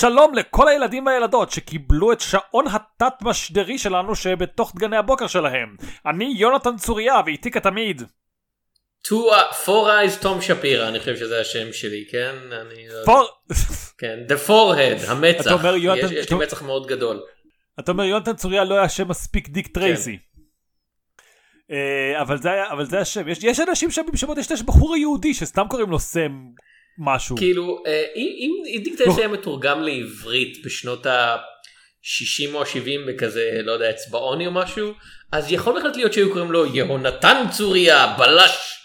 שלום לכל הילדים והילדות שקיבלו את שעון התת משדרי שלנו שבתוך דגני הבוקר שלהם. אני יונתן צוריה ואיתי כתמיד. Four Eyes תום שפירה, אני חושב שזה השם שלי, כן? כן, The Forehead, המצח. יש לי מצח מאוד גדול. אתה אומר יונתן צוריה לא היה שם מספיק דיק טרייסי. אבל זה השם. יש אנשים שם בשמות, יש בחור יהודי שסתם קוראים לו סם משהו. כאילו, אם דיק טרייסי היה מתורגם לעברית בשנות ה-60 או 70 בכזה, לא יודע, אצבעוני או משהו, אז יכול בהחלט להיות שהיו קוראים לו יהונתן צוריה, בלש.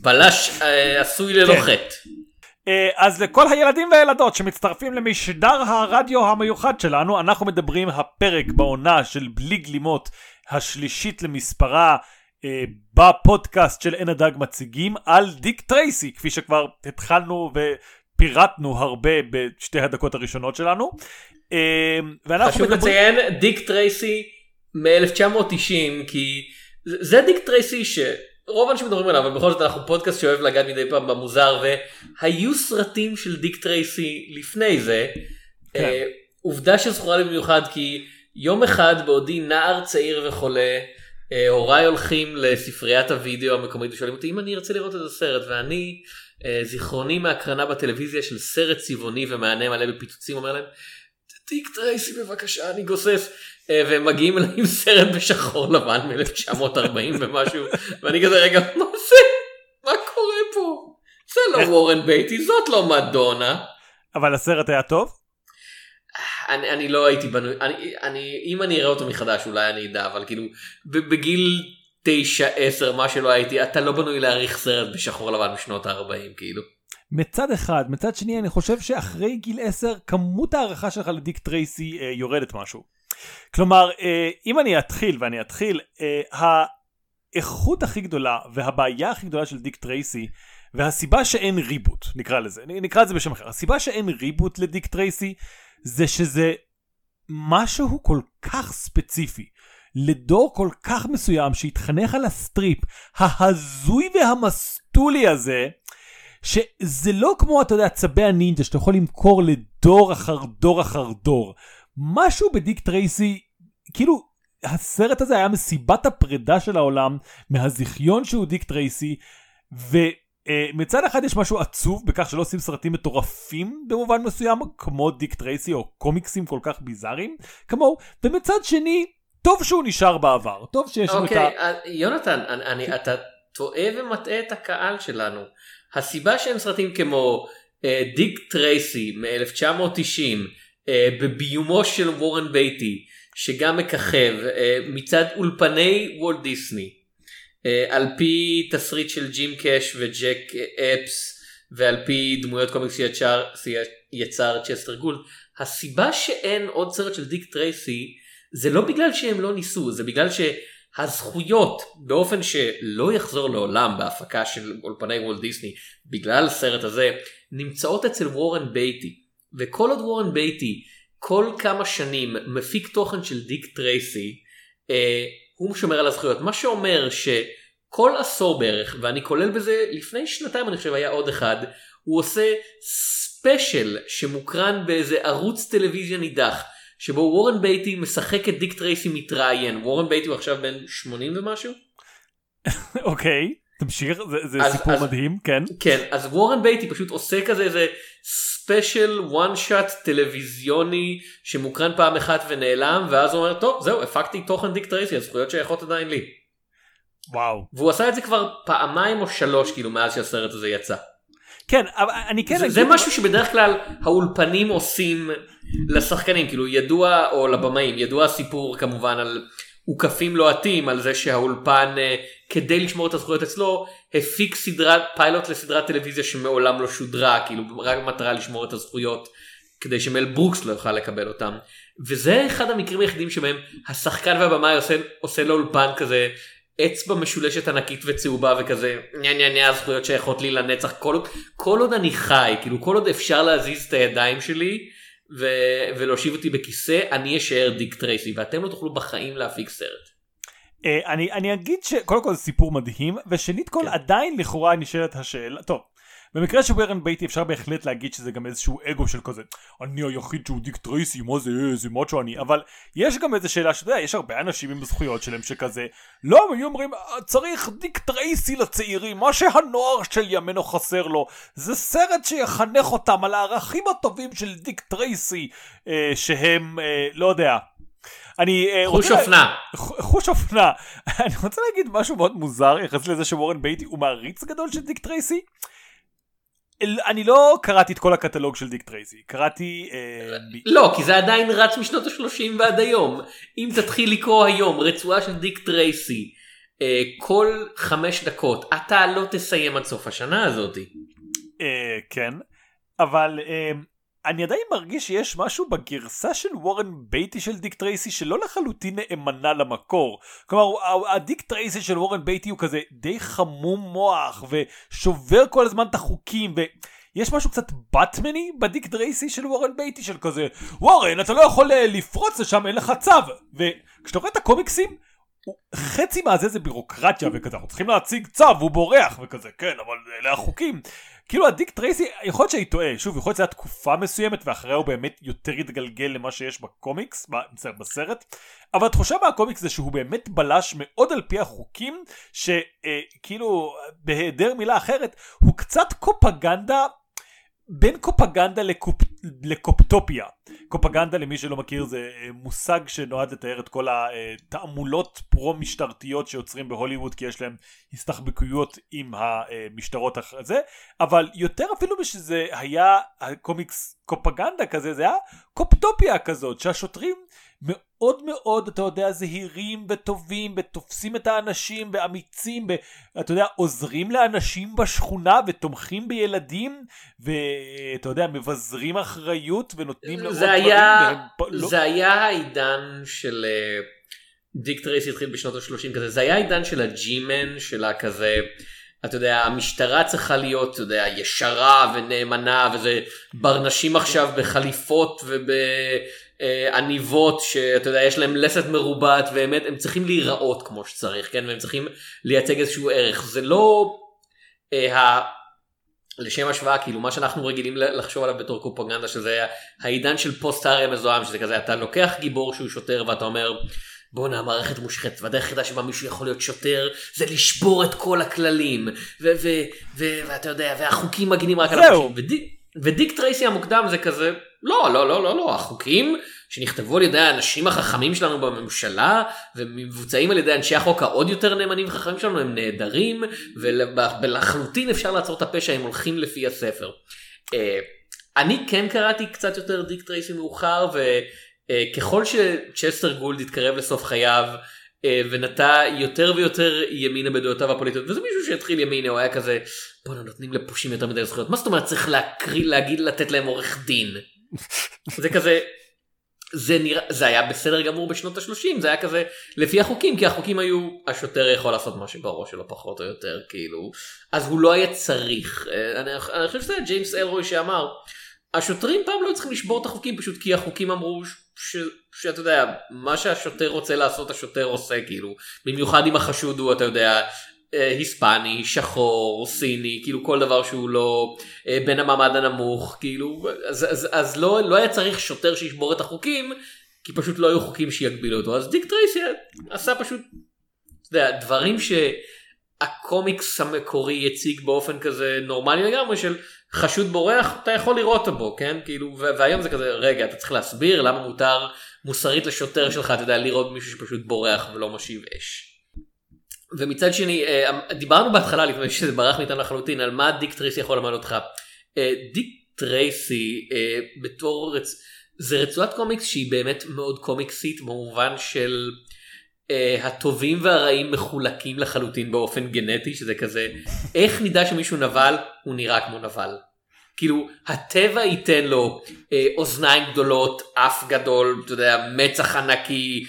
בלש עשוי ללא חטא. אז לכל הילדים והילדות שמצטרפים למשדר הרדיו המיוחד שלנו, אנחנו מדברים הפרק בעונה של בלי גלימות השלישית למספרה בפודקאסט של אין הדג מציגים על דיק טרייסי, כפי שכבר התחלנו ופירטנו הרבה בשתי הדקות הראשונות שלנו. חשוב לציין דיק טרייסי מ-1990, כי זה דיק טרייסי שרוב האנשים מדברים עליו, אבל בכל זאת אנחנו פודקאסט שאוהב לגעת מדי פעם במוזר, והיו סרטים של דיק טרייסי לפני זה. עובדה שזכורה לי במיוחד, כי יום אחד בעודי נער צעיר וחולה, הוריי הולכים לספריית הוידאו המקומית ושואלים אותי אם אני ארצה לראות את הסרט, ואני זיכרוני מהקרנה בטלוויזיה של סרט צבעוני ומענה מלא בפיצוצים, אומר להם דיק טרייסי בבקשה, אני גוסס, והם מגיעים אליי עם סרט בשחור לבן מ-1940 ומשהו, ואני כזה רגע, מה זה? מה קורה פה? זה לא וורן בייטי, זאת לא מדונה. אבל הסרט היה טוב? אני לא הייתי בנוי, אם אני אראה אותו מחדש אולי אני אדע, אבל כאילו בגיל 9-10 מה שלא הייתי, אתה לא בנוי להעריך סרט בשחור לבן בשנות ה-40 כאילו. מצד אחד, מצד שני אני חושב שאחרי גיל 10 כמות הערכה שלך לדיק טרייסי יורדת משהו. כלומר, אם אני אתחיל האיכות הכי גדולה והבעיה הכי גדולה של דיק טרייסי, והסיבה שאין ריבוט, נקרא את זה בשם אחר, הסיבה שאין ריבוט לדיק טרייסי, זה שזה משהו כל כך ספציפי, לדור כל כך מסוים שהתחנך על הסטריפ, ההזוי והמסטולי הזה, שזה לא כמו, אתה יודע, צבי הנינג'ה, שאתה יכול למכור לדור אחר דור אחר דור. משהו בדיק טרייסי, כאילו, הסרט הזה היה מסיבת הפרידה של העולם, מהזיכיון שהוא דיק טרייסי, מצד אחד יש משהו עצוב בכך שלא עושים סרטים מטורפים במובן מסוים, כמו דיק טרייסי או קומיקסים כל כך ביזאריים, כמו, ומצד שני, טוב שהוא נשאר בעבר, טוב שיש לנו את ה... יונתן, אתה טועה ומטעה את הקהל שלנו. הסיבה שהם סרטים כמו דיק טרייסי מ-1990, בביומו של וורן בייטי, שגם מככב מצד אולפני וולט דיסני, על פי תסריט של ג'ים קאש וג'ק אפס, ועל פי דמויות קומיקס שיצר צ'סטר גולד, הסיבה שאין עוד סרט של דיק טרייסי, זה לא בגלל שהם לא ניסו, זה בגלל שהזכויות, באופן שלא יחזור לעולם בהפקה של אולפני וולט דיסני, בגלל הסרט הזה, נמצאות אצל וורן בייטי, וכל עוד וורן בייטי, כל כמה שנים, מפיק תוכן של דיק טרייסי, הוא שומר על הזכויות, מה שאומר שכל עשור בערך, ואני כולל בזה לפני שנתיים אני חושב היה עוד אחד, הוא עושה ספיישל שמוקרן באיזה ערוץ טלוויזיה נידח, שבו וורן בייטי משחק את דיק טרייסי מתראיין. וורן בייטי הוא עכשיו בין 80 ומשהו. אוקיי, תמשיך, זה סיפור מדהים, כן. כן, אז וורן בייטי פשוט עושה כזה איזה ספיישל וואן שוט טלוויזיוני שמוקרן פעם אחת ונעלם, ואז הוא אומר, טוב, זהו, הפקתי תוכן דיק טרייסי, הזכויות שייכות עדיין לי. וואו. והוא עשה את זה כבר 2 או 3, כאילו, מאז שהסרט הזה יצא. כן, אבל אני כן... זה משהו שבדרך כלל האולפנים עושים לשחקנים, כאילו, ידוע, או לבמאים, ידוע הסיפור כמובן על... וכפים לוהטים על זה שהאולפן כדי לשמור את הזכויות אצלו הפיק סדרת פיילוט לסדרת טלוויזיה שמעולם לא שודרה, כאילו רק מטרה לשמור את הזכויות כדי שמל ברוקס לא יוכל לקבל אותם, וזה אחד המקרים היחידים שבהם השחקן והבמאי עושה לאולפן כזה אצבע משולשת ענקית וצהובה וכזה נה הזכויות שייכות לי לנצח, כל עוד אני חי, כאילו כל עוד אפשר להזיז את הידיים שלי ולהושיב אותי בכיסא, אני אשאר דיק טרייסי, ואתם לא תוכלו בחיים להפיק סרט. אני אגיד שקודם כל זה סיפור מדהים, ושנית כל עדיין לכאורה נשאלת השאלה, טוב, במקרה של וורן בייטי אפשר בהחלט להגיד שזה גם איזשהו אגו של כזה, אני היחיד שהוא דיק טרייסי, מה זה, איזה מוצ'ו אני, אבל יש גם איזו שאלה שאתה יודע, יש הרבה אנשים עם זכויות שלהם שכזה, לא, הם אומרים, צריך דיק טרייסי לצעירים, מה שהנוער של ימינו חסר לו, זה סרט שיחנך אותם על הערכים הטובים של דיק טרייסי, שהם, לא יודע, חוש אופנה. אני רוצה להגיד משהו מאוד מוזר יחס לזה שוורן בייטי הוא מעריץ גדול של דיק טרייסי. אני לא קראתי את כל הקטלוג של דיק טרייסי, קראתי לא, כי זה עדיין רץ משנות ה-30 ועד היום. אם תתחיל לקרוא היום רצועה של דיק טרייסי כל 5 דקות, אתה לא תסיים עד סוף השנה הזאת. כן, אבל אני עדיין מרגיש שיש משהו בגרסה של וורן בייטי של דיק טרייסי שלא לחלוטין נאמנה למקור. כלומר, הדיק טרייסי של וורן בייטי הוא כזה די חמום מוח ושובר כל הזמן את החוקים, ויש משהו קצת בטמני בדיק טרייסי של וורן בייטי של כזה, וורן, אתה לא יכול לפרוץ לשם, אין לך צו. וכשאתה רואה את הקומיקסים, חצי מהזה זה בירוקרטיה וכזה, אנחנו צריכים להציג צו, הוא בורח וכזה, כן, אבל אלה החוקים. כאילו הדיק טרייסי, יכול להיות שהיא טועה, שוב, יכול להיות שהיה תקופה מסוימת, ואחריה הוא באמת יותר יתגלגל למה שיש בקומיקס, בסרט, אבל התחושה מהקומיקס זה שהוא באמת בלש מאוד על פי החוקים, שכאילו, בהיעדר מילה אחרת, הוא קצת קופגנדה, בין קופגנדה לקופטופיה. קופגנדה, למי שלא מכיר, זה מושג שנועד לתאר את כל התעמולות פרו-משטרתיות שיוצרים בהוליווד, כי יש להם הסתחבקויות עם המשטרות אחרי זה, אבל יותר אפילו משזה היה הקומיקס קופגנדה כזה, זה היה קופטופיה כזאת, שהשוטרים מאוד מאוד, אתה יודע, זהירים וטובים, ותופסים את האנשים ואמיצים, ואתה יודע, עוזרים לאנשים בשכונה ותומכים בילדים, ואתה יודע, מבזרים אחריות ונותנים לעוד דברים. זה היה העידן של דיק טרייסי התחיל בשנות ה-30 כזה, זה היה העידן של הג'ימן, שלה כזה, אתה יודע, המשטרה צריכה להיות, אתה יודע, ישרה ונאמנה, וזה ברנשים עכשיו בחליפות וב... עניבות שאתה יודע יש להם לסת מרובעת, באמת הם צריכים להיראות כמו שצריך, כן, והם צריכים לייצג איזשהו ערך. זה לא לשם השוואה כאילו מה שאנחנו רגילים לחשוב עליו בתור קופגנדה, שזה העידן של פוסט-הריה מזוהם, שזה כזה אתה לוקח גיבור שהוא שוטר ואתה אומר בונה המערכת מושחת, והדרך היחידה שבה מישהו יכול להיות שוטר זה לשבור את כל הכללים ואתה יודע והחוקים מגנים רק על הפושעים. ודיק טרייסי המוקדם זה כזה לא, לא, לא, לא, לא, החוקים שנכתבו על ידי האנשים החכמים שלנו בממשלה, ומבוצעים על ידי אנשי החוק העוד יותר נאמנים וחכמים שלנו, הם נהדרים, ולחלוטין אפשר לעצור את הפשע, הם הולכים לפי הספר. אני כן קראתי קצת יותר דיק טרייסי מאוחר, וככל שצ'סטר גולד התקרב לסוף חייו, ונטע יותר ויותר ימינה בדעותיו הפוליטיות, וזה מישהו שהתחיל ימינה, הוא היה כזה, בוא נותנים לפושים יותר מדי זכויות, מה זאת אומרת צריך להגיד לתת להם עורך דין? זה כזה, זה היה בסדר גמור בשנות ה-30, זה היה כזה לפי החוקים, כי החוקים היו השוטר יכול לעשות מה שבראש שלו פחות או יותר, כאילו, אז הוא לא היה צריך. אני חושב שזה ג'יימס אלרוי שאמר, השוטרים פעם לא צריכים לשבור את החוקים, פשוט כי החוקים אמרו שאתה יודע, מה שהשוטר רוצה לעשות השוטר עושה, כאילו, במיוחד אם החשוד הוא, אתה יודע, היספני, שחור, סיני, כאילו כל דבר שהוא לא בין המעמד הנמוך, כאילו, אז לא היה צריך שוטר שישבור את החוקים, כי פשוט לא היו חוקים שיגבילו אותו. אז דיק טרייסי עשה פשוט, אתה יודע, דברים שהקומיקס המקורי יציג באופן כזה נורמלי לגמרי, של חשוד בורח, אתה יכול לראות בו, כן? כאילו, והיום זה כזה, רגע, אתה צריך להסביר למה מותר מוסרית לשוטר שלך, אתה יודע, לראות מישהו שפשוט בורח ולא משיב אש. ומצד שני, דיברנו בהתחלה, לפני שזה ברח מאיתנו לחלוטין, על מה דיק טרייסי יכול למד אותך. דיק טרייסי, בתור, זה רצועת קומיקס שהיא באמת מאוד קומיקסית, במובן של הטובים והרעים מחולקים לחלוטין באופן גנטי, שזה כזה, איך נדע שמישהו נבל, הוא נראה כמו נבל. כאילו, הטבע ייתן לו אוזניים גדולות, אף גדול, אתה יודע, מצח ענקי,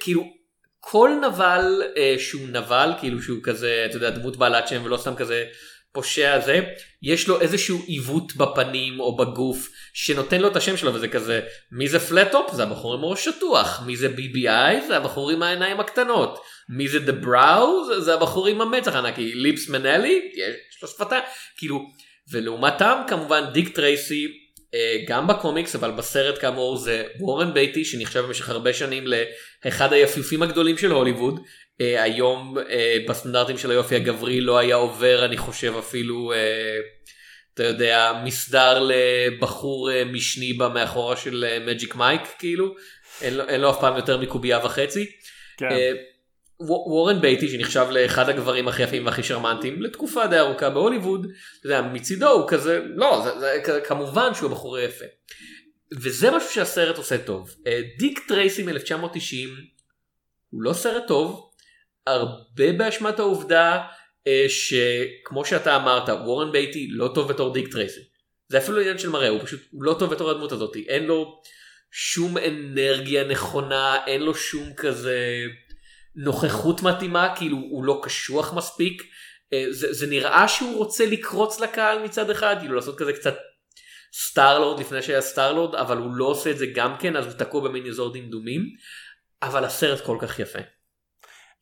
כאילו, כל נבל שהוא נבל, כאילו שהוא כזה, אתה יודע, דמות בעלת שם ולא סתם כזה פושע הזה, יש לו איזשהו עיוות בפנים או בגוף שנותן לו את השם שלו, וזה כזה, מי זה פלט-טופ? זה הבחור עם ראש שטוח. מי זה BBI? זה הבחור עם העיניים הקטנות. מי זה The Brow? זה הבחור עם המצח ענקי. ליפס מנלי? יש לו שפתה. כאילו, ולעומתם כמובן דיק טרייסי, גם בקומיקס אבל בסרט כאמור, זה וורן בייטי, שנחשב במשך הרבה שנים לאחד היפיופים הגדולים של הוליווד. היום בסטנדרטים של היופי הגברי לא היה עובר, אני חושב, אפילו אתה יודע, מסדר לבחור משני במאחורה של מג'יק מייק, כאילו אין לו אף פעם יותר מקובייה וחצי. וורן בייטי, שנחשב לאחד הגברים הכי יפים והכי שרמנטים לתקופה די ארוכה בהוליווד, אתה יודע, מצידו הוא כזה, לא, כמובן שהוא הבחור היפה, וזה משהו שהסרט עושה טוב. דיק טרייסי מ-1990 הוא לא סרט טוב, הרבה באשמת העובדה שכמו שאתה אמרת, וורן בייטי לא טוב בתור דיק טרייסי. זה אפילו עניין של מראה, הוא פשוט לא טוב בתור הדמות הזאת, אין לו שום אנרגיה נכונה, אין לו שום כזה נוכחות מתאימה, כאילו הוא לא קשוח מספיק. זה נראה שהוא רוצה לקרוץ לקהל מצד אחד, כאילו לעשות כזה קצת סטארלורד לפני שהיה סטארלורד, אבל הוא לא עושה את זה גם כן, אז הוא תקוע במין אזור דמדומים. אבל הסרט כל כך יפה,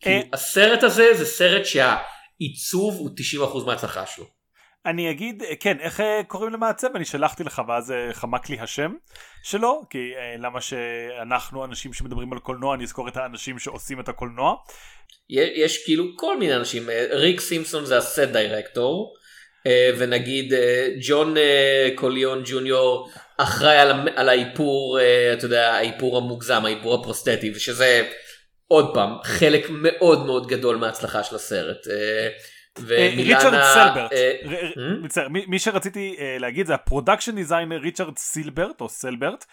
כי הסרט הזה זה סרט שהעיצוב הוא 90% מההצלחה שלו. אני אגיד, כן, איך קוראים למעצב? אני שלחתי לך ואז חמק לי השם שלו, כי למה שאנחנו אנשים שמדברים על קולנוע נזכור את האנשים שעושים את הקולנוע. יש כאילו כל מיני אנשים, ריק סימפסון זה הסט דיירקטור, ונגיד ג'ון קוליון ג'וניור אחראי על האיפור, אתה יודע, האיפור המוגזם, האיפור הפרוסטטי, ושזה עוד פעם חלק מאוד מאוד גדול מההצלחה של הסרט. ריצ'רד סילברט, מי שרציתי להגיד זה הפרודקשן דיזיינר ריצ'רד סילברט או סילברט,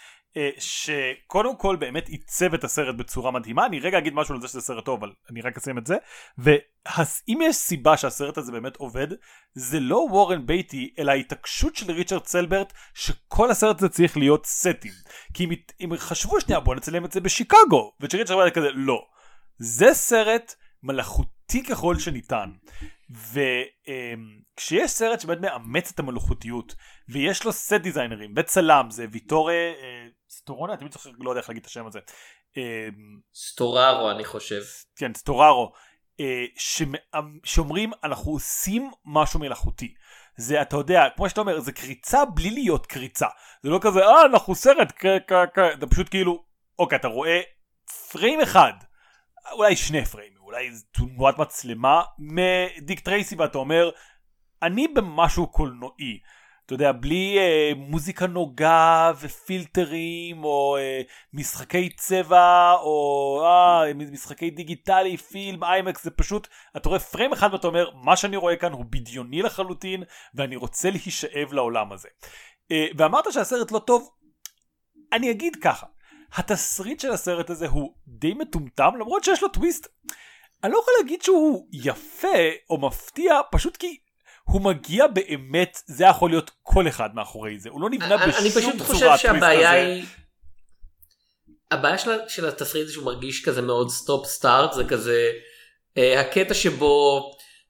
שקודם כל באמת עיצב את הסרט בצורה מדהימה. אני רגע אגיד משהו על זה שזה סרט טוב, אבל אני רק אסיים את זה. ואם יש סיבה שהסרט הזה באמת עובד, זה לא וורן בייטי אלא ההתעקשות של ריצ'רד סילברט שכל הסרט הזה צריך להיות סטים, כי אם חשבו שנייה בוא נצלם את זה בשיקגו, ושריצ'רד סילברט כזה לא, זה סרט מלאכותי ככל שניתן. וכשיש סרט שבאמת מאמץ את המלאכותיות ויש לו סט דיזיינרים וצלם, זה ויטור סטורונה, תמיד צריך, לא יודע איך להגיד את השם הזה, סטוררו אני חושב, כן, סטוררו, שאומרים אנחנו עושים משהו מלאכותי. זה, אתה יודע, כמו שאתה אומר, זה קריצה בלי להיות קריצה, זה לא כזה אנחנו סרט, זה פשוט כאילו אוקיי, אתה רואה פריים אחד, אולי שני פריים, אולי תנועת מצלמה מדיק טרייסי, ואתה אומר אני במשהו קולנועי, אתה יודע, בלי מוזיקה נוגה ופילטרים או משחקי צבע או משחקי דיגיטלי, פילם, איימקס, זה פשוט אתה רואה פריים אחד ואתה אומר מה שאני רואה כאן הוא בדיוני לחלוטין ואני רוצה להישאב לעולם הזה. ואמרת שהסרט לא טוב, אני אגיד ככה, התסריט של הסרט הזה הוא די מטומטם, למרות שיש לו טוויסט. אני לא יכול להגיד שהוא יפה או מפתיע, פשוט כי הוא מגיע באמת, זה יכול להיות כל אחד מאחורי זה, הוא לא נבנה בשום צורה. אני פשוט חושב שהבעיה היא, הבעיה של התסריט זה שהוא מרגיש כזה מאוד סטופ סטארט, זה כזה הקטע שבו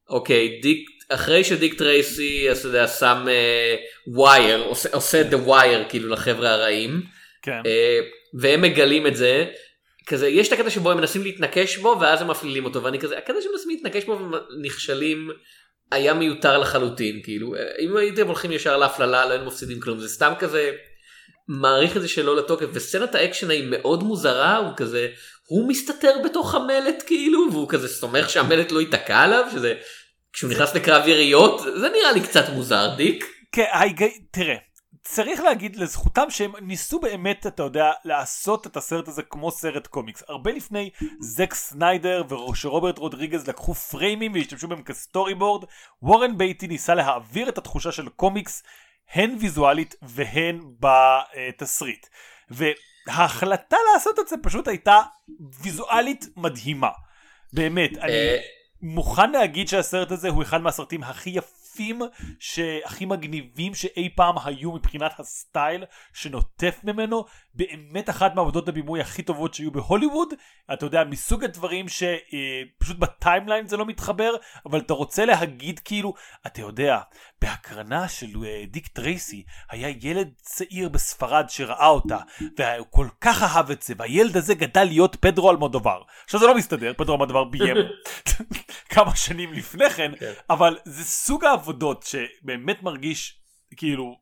אוקיי, אחרי שדיק טרייסי שם ווייר, עושה דה ווייר כאילו לחבר'ה הרעים, כן, והם מגלים את זה, כזה, יש את הקטע שבו הם מנסים להתנקש בו, ואז הם מפלילים אותו, ואני כזה, הקטע שמנסים להתנקש בו ונכשלים, היה מיותר לחלוטין, כאילו, אם הייתם הולכים ישר להפללה, לא היינו מפסידים כלום, זה סתם כזה, מעריך את זה שלא לתוקף, וסצנת האקשן היא מאוד מוזרה, הוא כזה, הוא מסתתר בתוך המלט, כאילו, והוא כזה סומך שהמלט לא ייתקע עליו, שזה, כשהוא נכנס לקרב יריות, זה נראה לי קצת מוזר, דיק. כן, תראה. צריך להגיד לזכותם שהם ניסו באמת, אתה יודע, לעשות את הסרט הזה כמו סרט קומיקס. הרבה לפני זק סניידר ורוברט רודריגז לקחו פריימים והשתמשו בהם כסטורי בורד, וורן בייטי ניסה להעביר את התחושה של קומיקס, הן ויזואלית והן בתסריט. וההחלטה לעשות את זה פשוט הייתה ויזואלית מדהימה. באמת, אני מוכן להגיד שהסרט הזה הוא אחד מהסרטים הכי יפים, הכי מגניבים שאי פעם היו מבחינת הסטייל שנוטף ממנו, באמת אחת מעבודות הבימוי הכי טובות שהיו בהוליווד, אתה יודע, מסוג הדברים שפשוט בטיימליין זה לא מתחבר, אבל אתה רוצה להגיד כאילו, אתה יודע, בהקרנה של דיק טרייסי היה ילד צעיר בספרד שראה אותה, והוא כל כך אהב את זה, והילד הזה גדל להיות פדרו אלמודובר. עכשיו זה לא מסתדר, פדרו אלמודובר ביים כמה שנים לפני כן, אבל זה סוג העבודות שבאמת מרגיש כאילו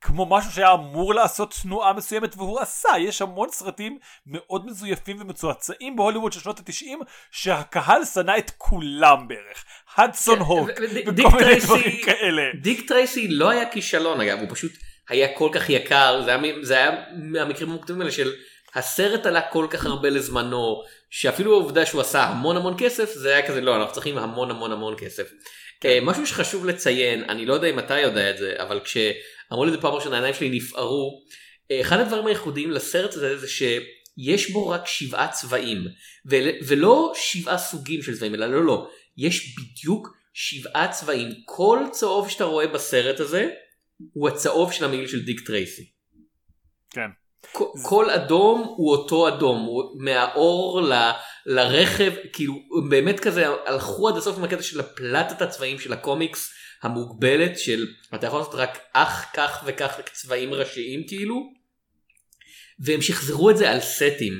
כמו משהו שהיה אמור לעשות תנועה מסוימת והוא עשה. יש המון סרטים מאוד מזויפים ומצועצעים בהוליווד של שנות ה-90 שהקהל סנה את כולם בערך. הדסון הוק וכל מיני דברים כאלה. דיק טרייסי לא היה כישלון, אגב, הוא פשוט היה כל כך יקר. זה היה מהמקרים המוקדמים האלה של הסרט עלה כל כך הרבה לזמנו, שאפילו העובדה שהוא עשה המון המון כסף, זה היה כזה, לא, אנחנו צריכים המון המון המון כסף. משהו שחשוב לציין, אני לא יודע אם אתה יודע את זה, אבל כשאמרו לי את זה פעם ראשונה, העיניים שלי נפערו. אחד הדברים הייחודיים לסרט הזה, זה שיש בו רק 7 צבעים, ולא 7 סוגים של צבעים, אלא לא, לא, יש בדיוק 7 צבעים. כל צהוב שאתה רואה בסרט הזה, הוא הצהוב של המעיל של דיק טרייסי. כן. כל אדום הוא אותו אדום, הוא מהאור לרכב, כאילו באמת כזה הלכו עד הסוף עם הקטע של הפלטת הצבעים של הקומיקס המוגבלת, של אתה יכול לעשות רק אך כך וכך צבעים ראשיים כאילו, והם שחזרו את זה על סטים.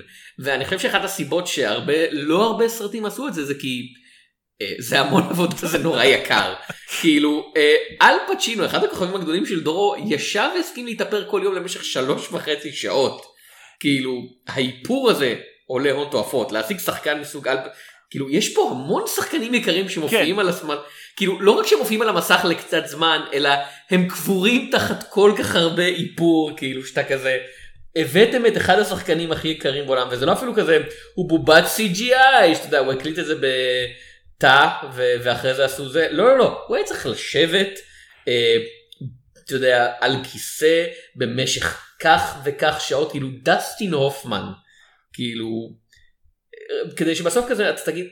ואני חושב שאחת הסיבות שהרבה, לא הרבה סרטים עשו את זה, זה כי זה המון עבודה, זה נורא יקר. כאילו, אל פצ'ינו, אחד הכוכבים הגדולים של דורו, ישב והסכים להתאפר כל יום למשך 3.5 שעות. כאילו, האיפור הזה עולה הון תועפות, להשיג שחקן מסוג אל פצ'ינו. כאילו, יש פה המון שחקנים יקרים שמופיעים על הזמן, כאילו, לא רק שמופיעים על המסך לקצת זמן, אלא הם קבורים תחת כל כך הרבה איפור, כאילו, שאתה כזה, הבאתם את אחד השחקנים הכי יקרים בעולם, וזה לא אפילו כזה, הוא בובת CGI, שאתה יודע, הוא הקליט את זה ב... תא, ואחרי זה עשו זה, לא, לא, לא, הוא היה צריך לשבת, אתה יודע, על כיסא, במשך כך וכך שעות, כאילו דסטין הופמן, כאילו, כדי שבסוף כזה, אתה תגיד,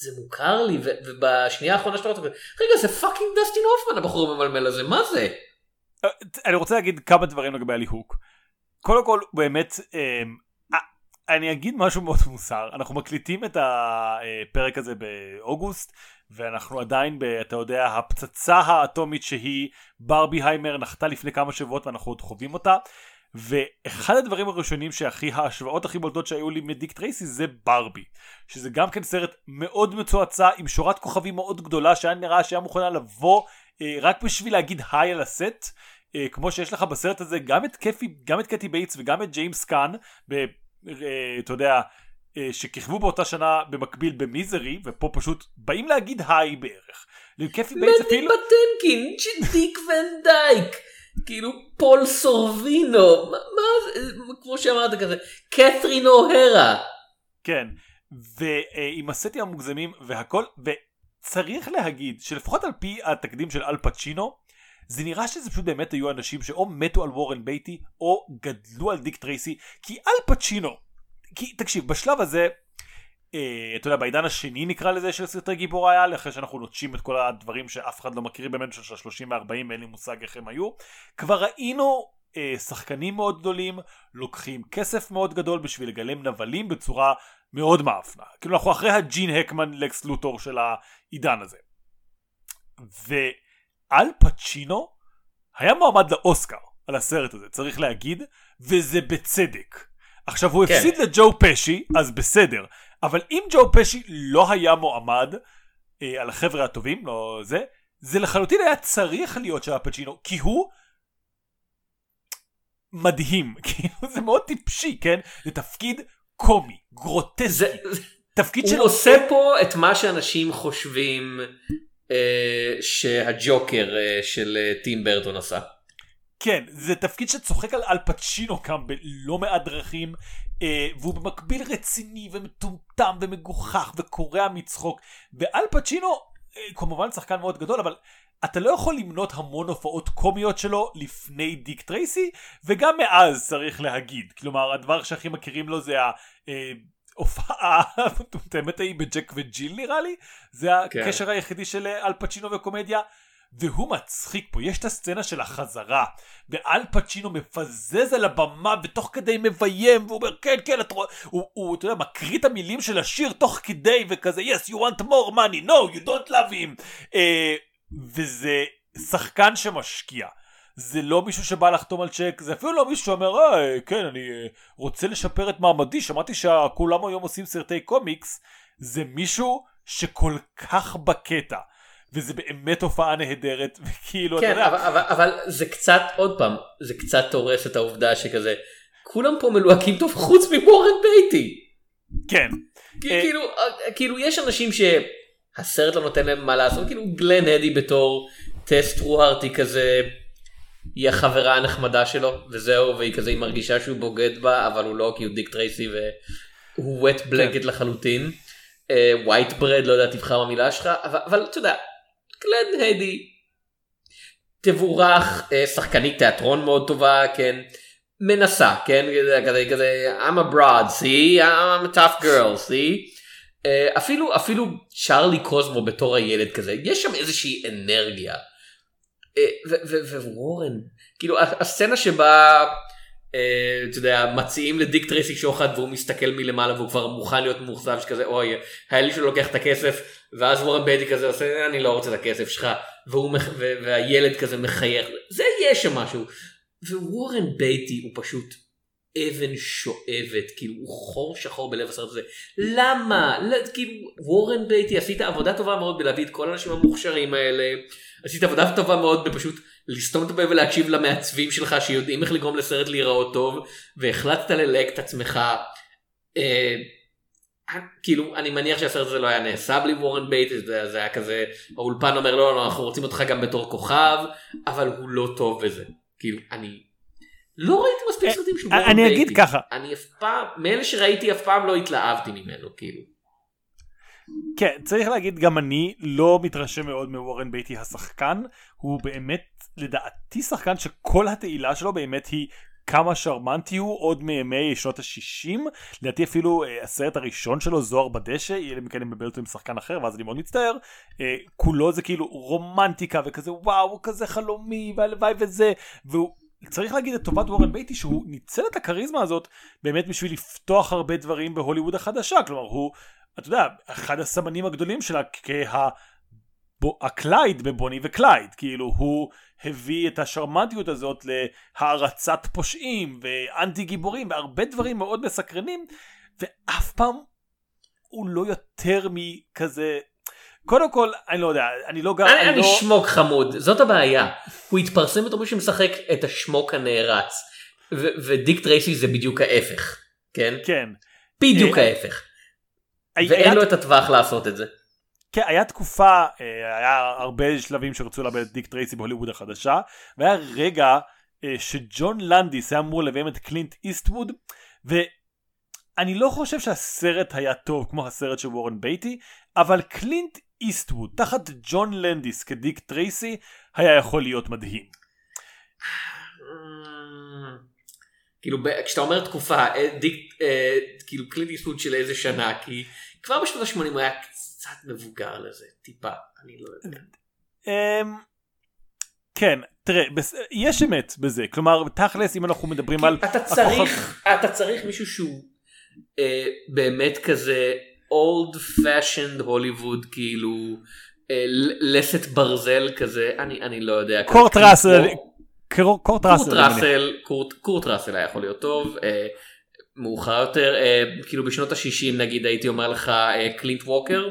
זה מוכר לי, ובשנייה האחרונה שאתה רוצה, רגע, זה פאקינג דסטין הופמן, הבחור הממלמל הזה, מה זה? אני רוצה להגיד כמה דברים לגבי הליהוק. קודם כל, באמת, אני אגיד משהו מאוד מוסר, אנחנו מקליטים את הפרק הזה באוגוסט, ואנחנו עדיין, אתה יודע, הפצצה האטומית שהיא ברבי היימר נחתה לפני כמה שבועות, ואנחנו עוד חווים אותה, ואחד הדברים הראשונים שהכי, ההשוואות הכי בולטות שהיו לי מדיק טרייסי זה ברבי, שזה גם כן סרט מאוד מצועצע, עם שורת כוכבים מאוד גדולה, שהיה נראה שהיה מוכנה לבוא רק בשביל להגיד היי על הסט, כמו שיש לך בסרט הזה גם את קאתי בייטס וגם את ג'יימס קאן, אתה יודע, שכיכבו באותה שנה במקביל במיזרי, ופה פשוט באים להגיד היי בערך. מנדי פטנקין, דיק ון דייק, כאילו פול סורבינו, כמו שאמרת כזה, קת'רין אוהרה. כן, ועם הסטים המוגזמים והכל, וצריך להגיד שלפחות על פי התקדים של אל פצ'ינו, זה נראה שזה פשוט באמת היו אנשים שאו מתו על וורן בייטי, או גדלו על דיק טרייסי, כי אל פצ'ינו, כי תקשיב, בשלב הזה, אתה יודע, בעידן השני נקרא לזה של סרטי גיבור היה, אחרי שאנחנו נוטשים את כל הדברים שאף אחד לא מכיר באמת של 30 ו-40, אין לי מושג איך הם היו, כבר ראינו שחקנים מאוד גדולים, לוקחים כסף מאוד גדול בשביל לגלם נבלים בצורה מאוד מאפנה. כאילו אנחנו אחרי הג'ין הקמן לקס לוטור של העידן הזה. אל פצ'ינו היה מועמד לאוסקר על הסרט הזה, צריך להגיד, וזה בצדק. עכשיו הוא הפסיד לג'ו פשי, אז בסדר, אבל אם ג'ו פשי לא היה מועמד על החבר'ה הטובים, לא זה, זה לחלוטין היה צריך להיות של אל פצ'ינו, כי הוא מדהים, זה מאוד טיפשי, כן? זה תפקיד קומי, גרוטסקי. תפקיד של... הוא עושה פה את מה שאנשים חושבים... שהג'וקר של טים ברטון עשה. כן, זה תפקיד שצוחק על אל פצ'ינו כאן בלא מעט דרכים, והוא במקביל רציני ומטומטם ומגוחך וקורע מצחוק, ואל פצ'ינו כמובן שחקן מאוד גדול, אבל אתה לא יכול למנות המון הופעות קומיות שלו לפני דיק טרייסי וגם מאז, צריך להגיד. כלומר הדבר שהכי מכירים לו זה הופעה המטומטמת ההיא בג'ק וג'יל, נראה לי זה הקשר היחידי של אל פצ'ינו וקומדיה, והוא מצחיק פה. יש את הסצנה של החזרה ואל פצ'ינו מפזז על הבמה בתוך כדי מביים, והוא אומר כן כן, הוא אתה יודע מקריא את המילים של השיר תוך כדי וכזה yes you want more money no you don't love him, וזה שחקן שמשקיע, זה לא מישהו שבא לחתום על צ'ק, זה אפילו לא מישהו שאומר, כן, אני רוצה לשפר את מעמדי, שמעתי שכולם היום עושים סרטי קומיקס, זה מישהו שכל כך בקטע, וזה באמת הופעה נהדרת, וכאילו... כן, אבל זה קצת, עוד פעם, זה קצת תורס את העובדה שכזה, כולם פה מלוהקים טוב חוץ מבורן בייטי. כן. כאילו יש אנשים שהסרט לא נותן להם מה לעשות, כאילו גלן הדי בתור טסט רוהרטי כזה, היא החברה הנחמדה שלו, וזהו, והיא כזה, היא מרגישה שהוא בוגד בה, אבל הוא לא, כי הוא דיק טרייסי, והוא wet blanket לחלוטין. white bread, לא יודע, תבחר במילה שלך, אבל אתה יודע, גלן הדי, תבורך, שחקנית תיאטרון מאוד טובה, כן, מנסה, כן, כזה, I'm a broad, see, I'm a tough girl, see, אפילו צ'רלי קוסמו בתור הילד כזה, יש שם איזושהי אנרגיה, ווורן, כאילו, הסצנה שבה, אתה יודע, מציעים לדיק טרייסי שוחד, והוא מסתכל מלמעלה, והוא כבר מוכן להיות מוחזב, שכזה, אוי, האלה שלו לוקח את הכסף, ואז וורן בייטי כזה עושה, אני לא רוצה את הכסף שלך, והילד כזה מחייך, זה יש שם משהו, ווורן בייטי הוא פשוט אבן שואבת, כאילו הוא חור שחור בלב הסרט הזה, למה? כאילו וורן בייטי עשית עבודה טובה מאוד בלהביא את כל האנשים המוכשרים האלה, עשית עבודה טובה מאוד בפשוט לסתום את הפה ולהקשיב למעצבים שלך שיודעים איך לגרום לסרט להיראות טוב, והחלטת ללהק את עצמך, כאילו אני מניח שהסרט הזה לא היה נעשה בלי וורן בייטי, זה היה כזה, האולפן אומר לא, אנחנו רוצים אותך גם בתור כוכב, אבל הוא לא טוב בזה. כאילו, אני לא ראיתי מספיק סרטים שהוא וורן בייטי. אני אגיד ככה. אני אף פעם, מאלה שראיתי אף פעם לא התלהבתי ממנו, כאילו. כן, צריך להגיד, גם אני לא מתרשם מאוד מוורן בייטי השחקן, הוא באמת, לדעתי שחקן שכל התעילה שלו באמת היא כמה שרמנטי הוא, עוד מימי שנות ה-60, לדעתי אפילו הסרט הראשון שלו, זוהר בדשא, יהיה להם כאלה מבלטו עם שחקן אחר, ואז אני מאוד מצטער, כולו זה כאילו רומנטיקה, וכזה וואו, כזה חלומי, והלוואי וזה, והוא צריך להגיד את טובת וורן בייטי, שהוא ניצל את הכריזמה הזאת, באמת בשביל לפתוח הרבה דברים בהוליווד החדשה, כלומר הוא, אתה יודע, אחד הסמנים הגדולים שלה, הקלייד בבוני וקלייד, כאילו הוא הביא את השרמנטיות הזאת להערצת פושעים ואנטי גיבורים והרבה דברים מאוד מסקרנים, ואף פעם הוא לא יותר מכזה. קודם כל, אני לא יודע, אני שמוק חמוד, זאת הבעיה. הוא התפרסם בתור מי שמשחק את השמוק הנערץ, ודיק טרייסי זה בדיוק ההפך, כן? כן. בדיוק ההפך. ואין לו את הטווח לעשות את זה. כן, היה תקופה, היה הרבה שלבים שרצו להביא את דיק טרייסי בהוליווד החדשה, והיה רגע שג'ון לנדיס היה אמור לביים את קלינט איסטווד, ואני לא חושב שהסרט היה טוב כמו הסרט של וורן בייטי, אבל קלינט איסטווד תחת ג'ון לנדיס כדיק טרייסי היה יכול להיות מדהים. כאילו, כשאתה אומר תקופה, כאילו קלינט איסטווד של איזה שנה, כי כבר בשנות ה-80 היה קצת מבוגר לזה, טיפה, אני לא יודע. כן, תראה, יש אמת בזה, כלומר, תכלס, אם אנחנו מדברים על... אתה צריך מישהו שהוא באמת כזה old fashioned Hollywood, כאילו, לסת ברזל כזה, אני לא יודע. קורט ראסל היה יכול להיות טוב, מאוחר יותר, כאילו בשנות ה-60 נגיד הייתי אומר לך קלינט ווקר,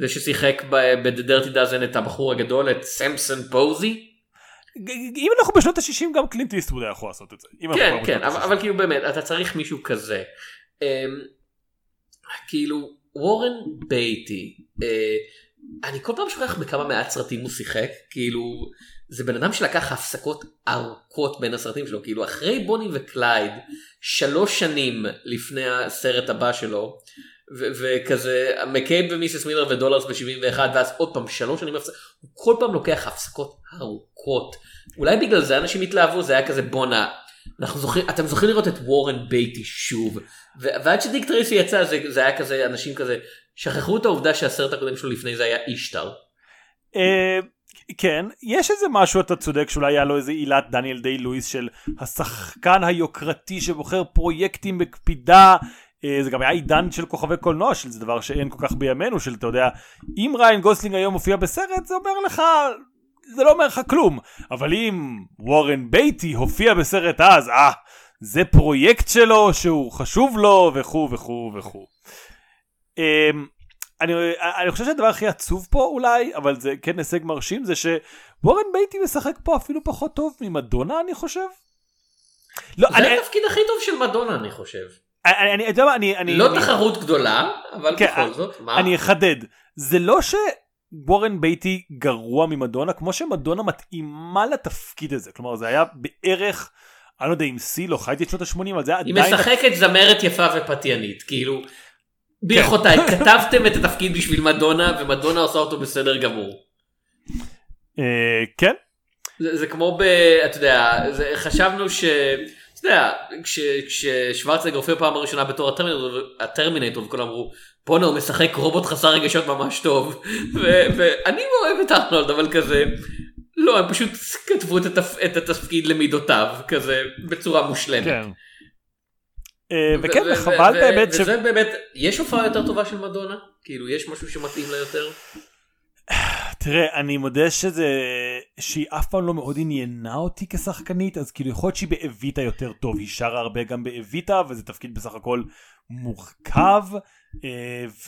זה ששיחק בדרטי דאזן את הבחור הגדול, את סמסון פוזי. אם אנחנו בשנות ה-60 גם קלינט איסטווד היה יכול לעשות את זה. כן, אבל כאילו באמת, אתה צריך מישהו כזה. כאילו, וורן בייטי, אני כל פעם שוכח בכמה מעט סרטים הוא שיחק, כאילו, זה בן אדם שלקח הפסקות ארוכות בין הסרטים שלו, כאילו אחרי בוני וקלייד, 3 שנים לפני הסרט הבא שלו, וכזה, מקייב ומיסס מילר ודולרס ב-71, ואז עוד פעם 3 שנים, הוא כל פעם לוקח הפסקות ארוכות, אולי בגלל זה אנשים התלהבו, זה היה כזה בונה, אתם זוכרים לראות את וורן בייטי שוב, ועד שדיק טרייסי יצא, זה היה כזה, אנשים כזה, שכחו את העובדה שהסרט הקודם שלו לפני זה היה אישטר. כן, יש איזה משהו, אתה צודק, שאולי היה לו איזה עילת דניאל די לואיס של השחקן היוקרתי שבוחר פרויקטים בקפידה, זה גם היה עידן של כוכבי קולנוע, שזה דבר שאין כל כך בימינו, של אתה יודע, אם ריין גוסלינג היום מופיע בסרט, זה אומר לך, זה לא אומר לך כלום, אבל אם וורן בייטי הופיע בסרט אז, זה פרויקט שלו שהוא חשוב לו וכו' וכו' וכו'. אני חושב שהדבר הכי עצוב פה אולי, אבל זה כן הישג מרשים, זה שוורן בייטי משחק פה אפילו פחות טוב ממדונה, אני חושב. זה התפקיד הכי טוב של מדונה, אני חושב. לא תחרות גדולה, אבל בכל זאת. אני אחדד. זה לא שוורן בייטי גרוע ממדונה, כמו שמדונה מתאימה לתפקיד הזה. כלומר, זה היה בערך... אני לא יודע אם סילו, חייתי את שנות ה-80, אבל זה היה עדיין... היא משחקת זמרת יפה ופתיינית, כאילו, ברכותיי, כתבתם את התפקיד בשביל מדונה, ומדונה עושה אותו בסדר גמור. כן? זה כמו ב... אתה יודע, חשבנו ש... אתה יודע, כששוורצנגר הופיע פעם הראשונה בתור הטרמינטור, וכולם אמרו, בואנה, הוא משחק רובוט חסר רגשות ממש טוב, ואני אוהב את ארנולד, אבל כזה... לא, הם פשוט כתבו את התפקיד למידותיו, כזה, בצורה מושלמת. כן. וכן, וחבל באמת... וזה באמת, יש הופעה יותר טובה של מדונה? כאילו, יש משהו שמתאים לה יותר? תראה, אני מודה שהיא אף פעם לא מאוד עניינה אותי כשחקנית, אז כאילו, יכול להיות שהיא באביטה יותר טוב, היא שרה הרבה גם באביטה, וזה תפקיד בסך הכל מורכב,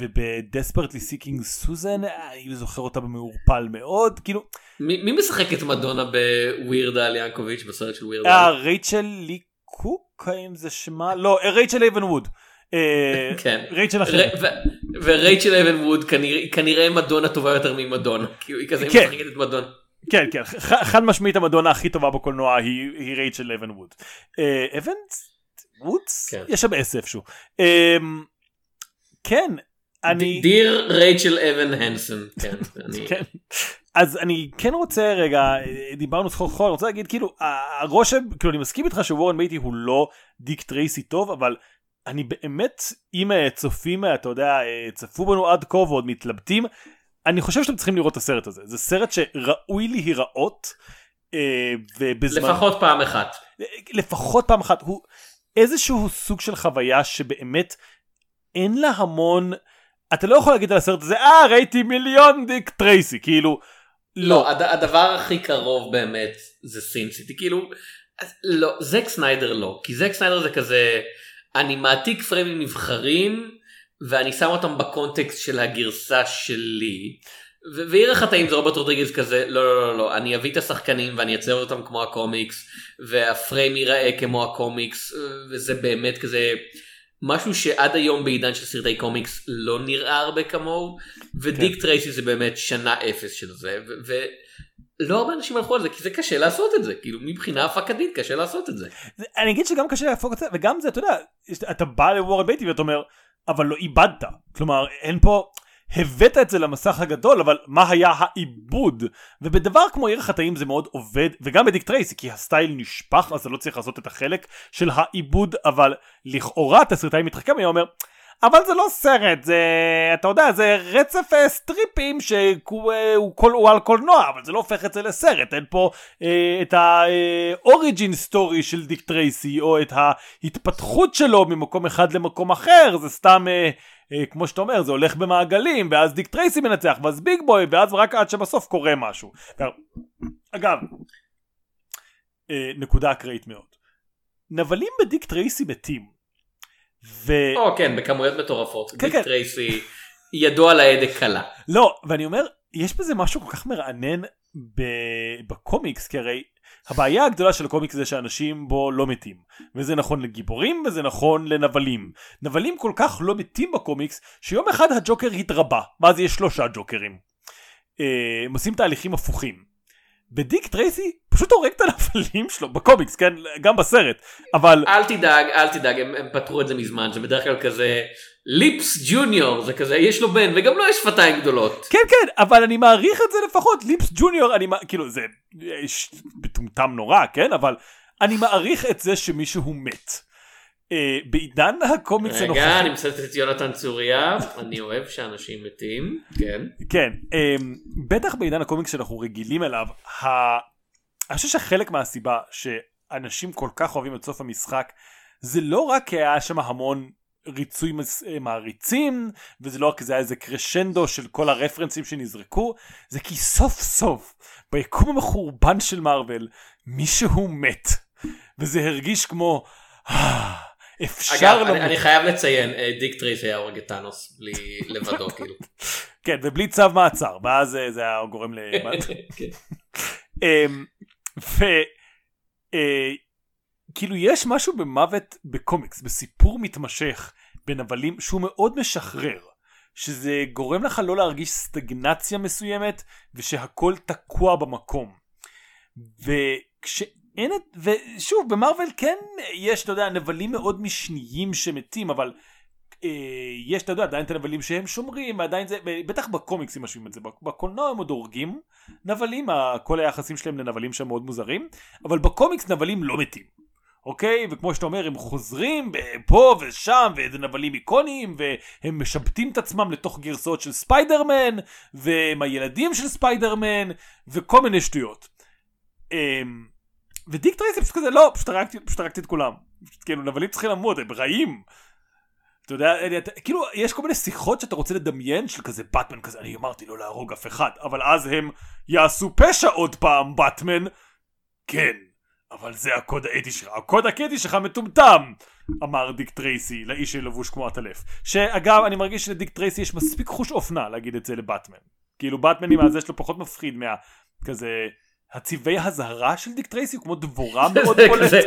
וב-Desperately Seeking Susan, אני זוכר אותה במעורפל מאוד, כאילו... מי משחק את מדונה בווירד אל ינקוביץ' בסרט של ווירד אל? רייצ'ל לי קוק, האם זה שמה? לא, רייצ'ל אייבנווד. כן. רייצ'ל אחרת. ורייצ'ל אייבנווד כנראה מדונה טובה יותר ממדונה, כאילו היא כזה משחקת את מדונה. כן, כן, חד משמעית המדונה הכי טובה בקולנוע היא רייצ'ל אייבנווד. וודס? יש שם אסף שהוא. כן, אני... דיר רייצ'ל אבן הנסן. כן. אז אני כן רוצה רגע, דיברנו סחור חול, אני רוצה להגיד, כאילו, הרושם, כאילו, אני מסכים איתך שוורן בייטי הוא לא דיק טרייסי טוב, אבל אני באמת, אם צופים, אתה יודע, צפו בנו עד כה ועוד מתלבטים, אני חושב שאתם צריכים לראות את הסרט הזה. זה סרט שראוי להיראות, ובזמן... לפחות פעם אחת. לפחות פעם אחת. הוא... איזשהו סוג של חוויה שבאמת אין לה המון, אתה לא יכול להגיד על הסרט הזה, ראיתי מיליון דיק טרייסי, כאילו, לא. הדבר הכי קרוב באמת זה סין סיטי, כאילו, לא, זק סניידר לא, כי זק סניידר זה כזה, אני מעתיק פריימים נבחרים, ואני שם אותם בקונטקסט של הגרסה שלי, ואיר אחת האם זה רוברט רודריגז כזה, לא, לא, לא, לא, אני אביא את השחקנים ואני אצלב אותם כמו הקומיקס, והפריים ייראה כמו הקומיקס, וזה באמת כזה משהו שעד היום בעידן של סרטי קומיקס לא נראה הרבה כמוהו, ודיק טרייסי זה באמת שנה אפס של זה, ולא הרבה אנשים הלכו על זה, כי זה קשה לעשות את זה, כאילו מבחינה הפקדית קשה לעשות את זה. אני אגיד שגם קשה להפוק את זה, וגם זה, אתה יודע, אתה בא לוורן בייטי ואתה אומר, אבל לא איבדת, כלומר, אין פה... הבאת את זה למסך הגדול, אבל מה היה העיבוד? ובדבר כמו עיר חטאים זה מאוד עובד, וגם בדיק טרייסי, כי הסטייל נשפח, אז אתה לא צריך לעשות את החלק של העיבוד, אבל לכאורה תסריטאים מתחכם, היה אומר, אבל זה לא סרט, זה, אתה יודע, זה רצף סטריפים שהוא על קולנוע, אבל זה לא הופך את זה לסרט, אין פה את האוריג'ין סטורי של דיק טרייסי, או את ההתפתחות שלו ממקום אחד למקום אחר, זה סתם... כמו שאתה אומר, זה הולך במעגלים, ואז דיק טרייסי מנצח, ואז ביג בוי, ואז רק עד שבסוף קורה משהו. אגב, נקודה אקראית מאוד. נבלים בדיק טרייסי מתים. או כן, בכמויות מטורפות. דיק טרייסי ידוע להדק קלה. לא, ואני אומר, יש בזה משהו כל כך מרענן בקומיקס, כי הרי הבעיה הגדולה של הקומיקס זה שאנשים בו לא מתים, וזה נכון לגיבורים וזה נכון לנבלים. נבלים כל כך לא מתים בקומיקס שיום אחד הג'וקר התרבה, ואז יש 3 ג'וקרים. הם עושים תהליכים הפוכים. בדיק טרייסי פשוט הורג את הנבלים שלו בקומיקס, כן? גם בסרט, אבל... אל תדאג, הם פתרו את זה מזמן, זה בדרך כלל כזה... ליפס ג'וניור, זה כזה, יש לו בן, וגם לו יש שפתיים גדולות. כן, כן, אבל אני מעריך את זה לפחות, ליפס ג'וניור, כאילו, זה בטומטם נורא, כן? אבל אני מעריך את זה שמישהו מת. בעידן הקומיקס הנוכחי... רגע, אני מסתת את יונתן צוריה, אני אוהב שאנשים מתים, כן. כן, בטח בעידן הקומיקס שאנחנו רגילים אליו, אני חושב שחלק מהסיבה שאנשים כל כך אוהבים את סוף המשחק, זה לא רק היה שם המון... ריצוי מעריצים, וזה לא רק זה היה איזה קרשנדו של כל הרפרנסים שנזרקו, זה כי סוף סוף, ביקום המחורבן של מארוול, מישהו מת, וזה הרגיש כמו אפשר אגב, אני חייב לציין, דיק טרייסי היה הורג את טאנוס בלי לבדו, כאילו. כן, ובלי צו מעצר, ואז זה היה גורם לבד. וכאילו יש משהו במוות בקומיקס, בסיפור מתמשך בין הבלים, שהוא מאוד משחרר, שזה גורם לך לא להרגיש סטגנציה מסוימת, ושהכל תקוע במקום. וכשאין את, ושוב, במרוול כן יש, אתה יודע, נבלים מאוד משניים שמתים, אבל יש, אתה יודע, עדיין את הנבלים שהם שומרים, עדיין זה, בטח בקומיקסים משווים את זה, בקולנוע הם עוד הורגים נבלים, כל היחסים שלהם לנבלים שם מאוד מוזרים, אבל בקומיקס נבלים לא מתים, אוקיי? וכמו שאתה אומר, הם חוזרים פה ושם, וזה נבלים איקונים, והם משבטים את עצמם לתוך גרסאות של ספיידרמן, והם הילדים של ספיידרמן, וכל מיני שטויות. ודיק טרייסי פשוט כזה, לא, פשוט הרגתי את כולם. כאילו, נבלים צריכים למות, הם רעים. אתה יודע, כאילו, יש כל מיני שיחות שאתה רוצה לדמיין, של כזה בטמן כזה, אני אמרתי לא להרוג אף אחד, אבל אז הם יעשו פשע עוד פעם, בטמן. כן, אבל זה הקוד האתי שלך. הקוד הקטי שלך מטומטם, אמר דיק טרייסי, לאיש שלבוש כמו עטלף. שאגב, אני מרגיש שלדיק טרייסי יש מספיק חוש אופנה להגיד את זה לבטמן. כאילו, בטמן עם הזה שלו פחות מפחיד מה, כזה, הצבעי הזהרה של דיק טרייסי הוא כמו דבורה מאוד פולטת.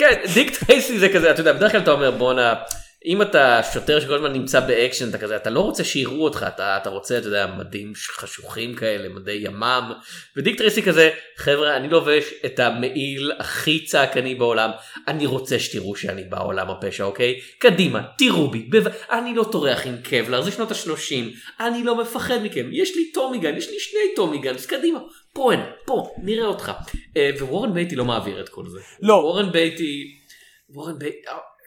כן, דיק טרייסי זה כזה, אתה יודע, בדרך כלל אתה אומר, בונה, אם אתה שוטר שכל הזמן נמצא באקשן, אתה כזה, אתה לא רוצה שיראו אותך, אתה רוצה, אתה יודע, מדים חשוכים כאלה, מדי ימם, ודיק טרייסי כזה, חבר'ה, אני לובש את המעיל הכי צעקני בעולם, אני רוצה שתראו שאני בעולם הפשע, אוקיי? קדימה, תראו בי, אני לא תורח עם קבלר, זה שנות ה-30, אני לא מפחד מכם, יש לי טומיגן, יש לי שני טומיגן, אז קדימה. פה אין, פה, נראה אותך. ווורן בייטי לא מעביר את כל זה. לא. וורן בייטי,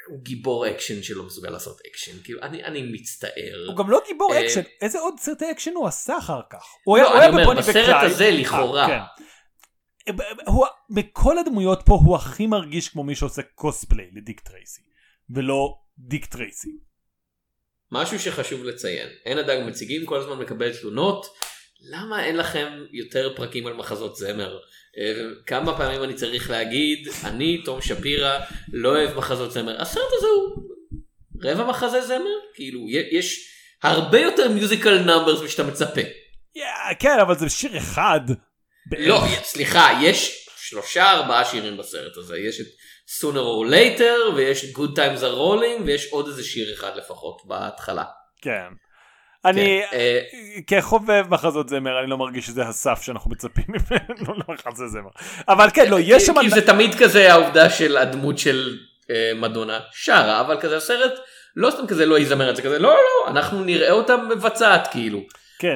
הוא גיבור אקשן שלא מסוגל לעשות אקשן. כאילו, אני מצטער. הוא גם לא גיבור אקשן. איזה עוד סרטי אקשן הוא עשה אחר כך? לא, אני אומר, בסרט הזה לכאורה. בכל הדמויות פה הוא הכי מרגיש כמו מי שעושה קוספליי לדיק טרייסי. ולא דיק טרייסי. משהו שחשוב לציין. אין הדג מציגים, כל הזמן מקבל תלונות. למה אין לכם יותר פרקים על מחזות זמר? כמה פעמים אני צריך להגיד, אני, תום שפירה, לא אוהב מחזות זמר. הסרט הזה הוא רבע מחזה זמר? כאילו, יש הרבה יותר מיוזיקל נאמברס משאתה מצפה. כן, אבל זה שיר אחד. לא, סליחה, יש 3-4 שירים בסרט הזה. יש את Sooner or Later, ויש Good Times Are Rolling, ויש עוד איזה שיר אחד לפחות בהתחלה. כן. אני, כחובב מחזות זמר, אני לא מרגיש שזה הסף שאנחנו מצפים ממנו למחזה זמר. אבל כן, לא, יש שם... כי זה תמיד כזה העובדה של הדמות של מדונה שרה, אבל כזה הסרט, לא סתם כזה לא ייזמרת, זה כזה, לא, לא, אנחנו נראה אותה מבצעת, כאילו. כן.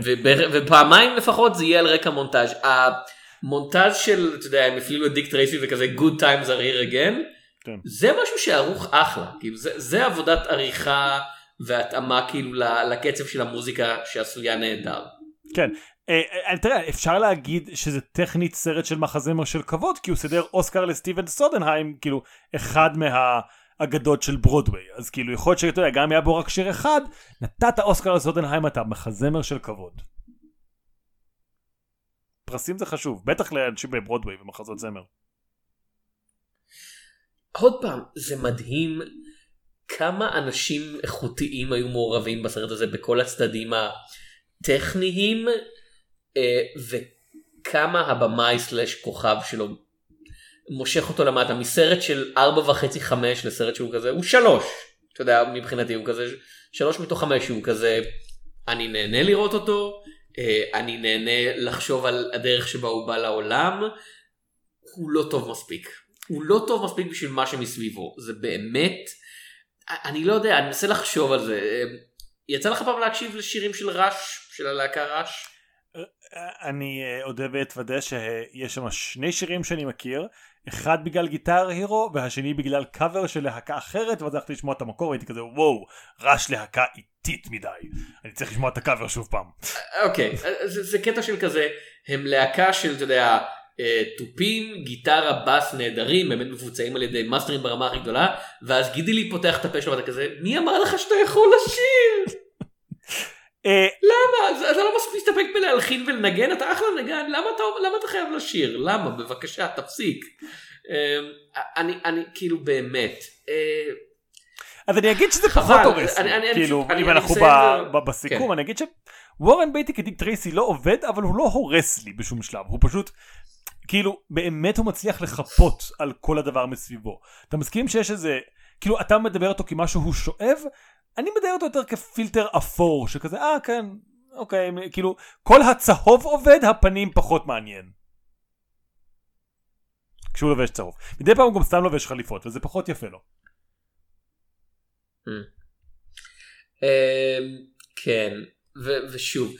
ופעמיים לפחות זה יהיה על רקע מונטאז'. המונטאז' של, אתה יודע, הם הפלילו את דיק טרייסי וכזה, Good Times Are Here Again, זה משהו שערוך אחלה, כאילו, זה עבודת עריכה... והתאמה כאילו לקצב של המוזיקה שעשויה נהדר. כן, תראה, אפשר להגיד שזה טכנית סרט של מחזמר של כבוד, כי הוא סדר אוסקר לסטיבן סודנהיים, כאילו אחד מהאגדות של ברודווי, אז כאילו יכול להיות שאתה יודע, גם היה בו רק שיר אחד, נתת אוסקר לסודנהיים, אתה מחזמר של כבוד. פרסים זה חשוב, בטח לאנשים בברודווי ומחזות זמר. עוד פעם, זה מדהים כמה אנשים איכותיים היו מעורבים בסרט הזה בכל הצדדים הטכניים, וכמה הבמאי סלש כוכב שלו מושך אותו למטה, מסרט של 4.5-5 לסרט שהוא כזה, הוא 3, אתה יודע, מבחינתי הוא כזה 3/5, הוא כזה, אני נהנה לראות אותו, אני נהנה לחשוב על הדרך שבה הוא בא לעולם, הוא לא טוב מספיק, הוא לא טוב מספיק בשביל מה שמסביבו, זה באמת... אני לא יודע, אני מנסה לחשוב על זה. יצא לך פעם להקשיב לשירים של רש, של הלהקה רש? אני יודע ואתוודא שיש שם 2 שירים שאני מכיר, אחד בגלל גיטר הירו, והשני בגלל קאבר של להקה אחרת, ואז הלכתי לשמוע את המקור, הייתי כזה, וואו, רש להקה איטית מדי. אני צריך לשמוע את הקאבר שוב פעם. אוקיי, זה קטע של כזה, הם להקה של, אתה יודע, טופים, גיטרה, בס נהדרים, באמת מבוצעים על ידי מאסטרים ברמה הכי גדולה, ואז גידי לי פותח את הפה שלו ואתה כזה, מי אמר לך שאתה יכול לשיר? למה? אתה לא מסתפק בלהלחין ולנגן, אתה אחלה נגן, למה אתה חייב לשיר? למה? בבקשה, תפסיק. אני כאילו באמת, אז אני אגיד שזה פחות הורס. כאילו, אם אנחנו בסיכום, אני אגיד שוורן בייטי כדיק טרייסי לא עובד, אבל הוא לא הורס לי בשום שלב. הוא פשוט, כאילו, באמת הוא מצליח לחפות על כל הדבר מסביבו. אתה מסכים שיש איזה, כאילו, אתה מדבר אותו כמשהו הוא שואב, אני מדבר אותו יותר כפילטר אפור, שכזה, כן, אוקיי, כאילו, כל הצהוב עובד, הפנים פחות מעניין. כשהוא לובש צהוב. מדי פעם הוא גם סתם לובש חליפות, וזה פחות יפה לו. כן, ושוב,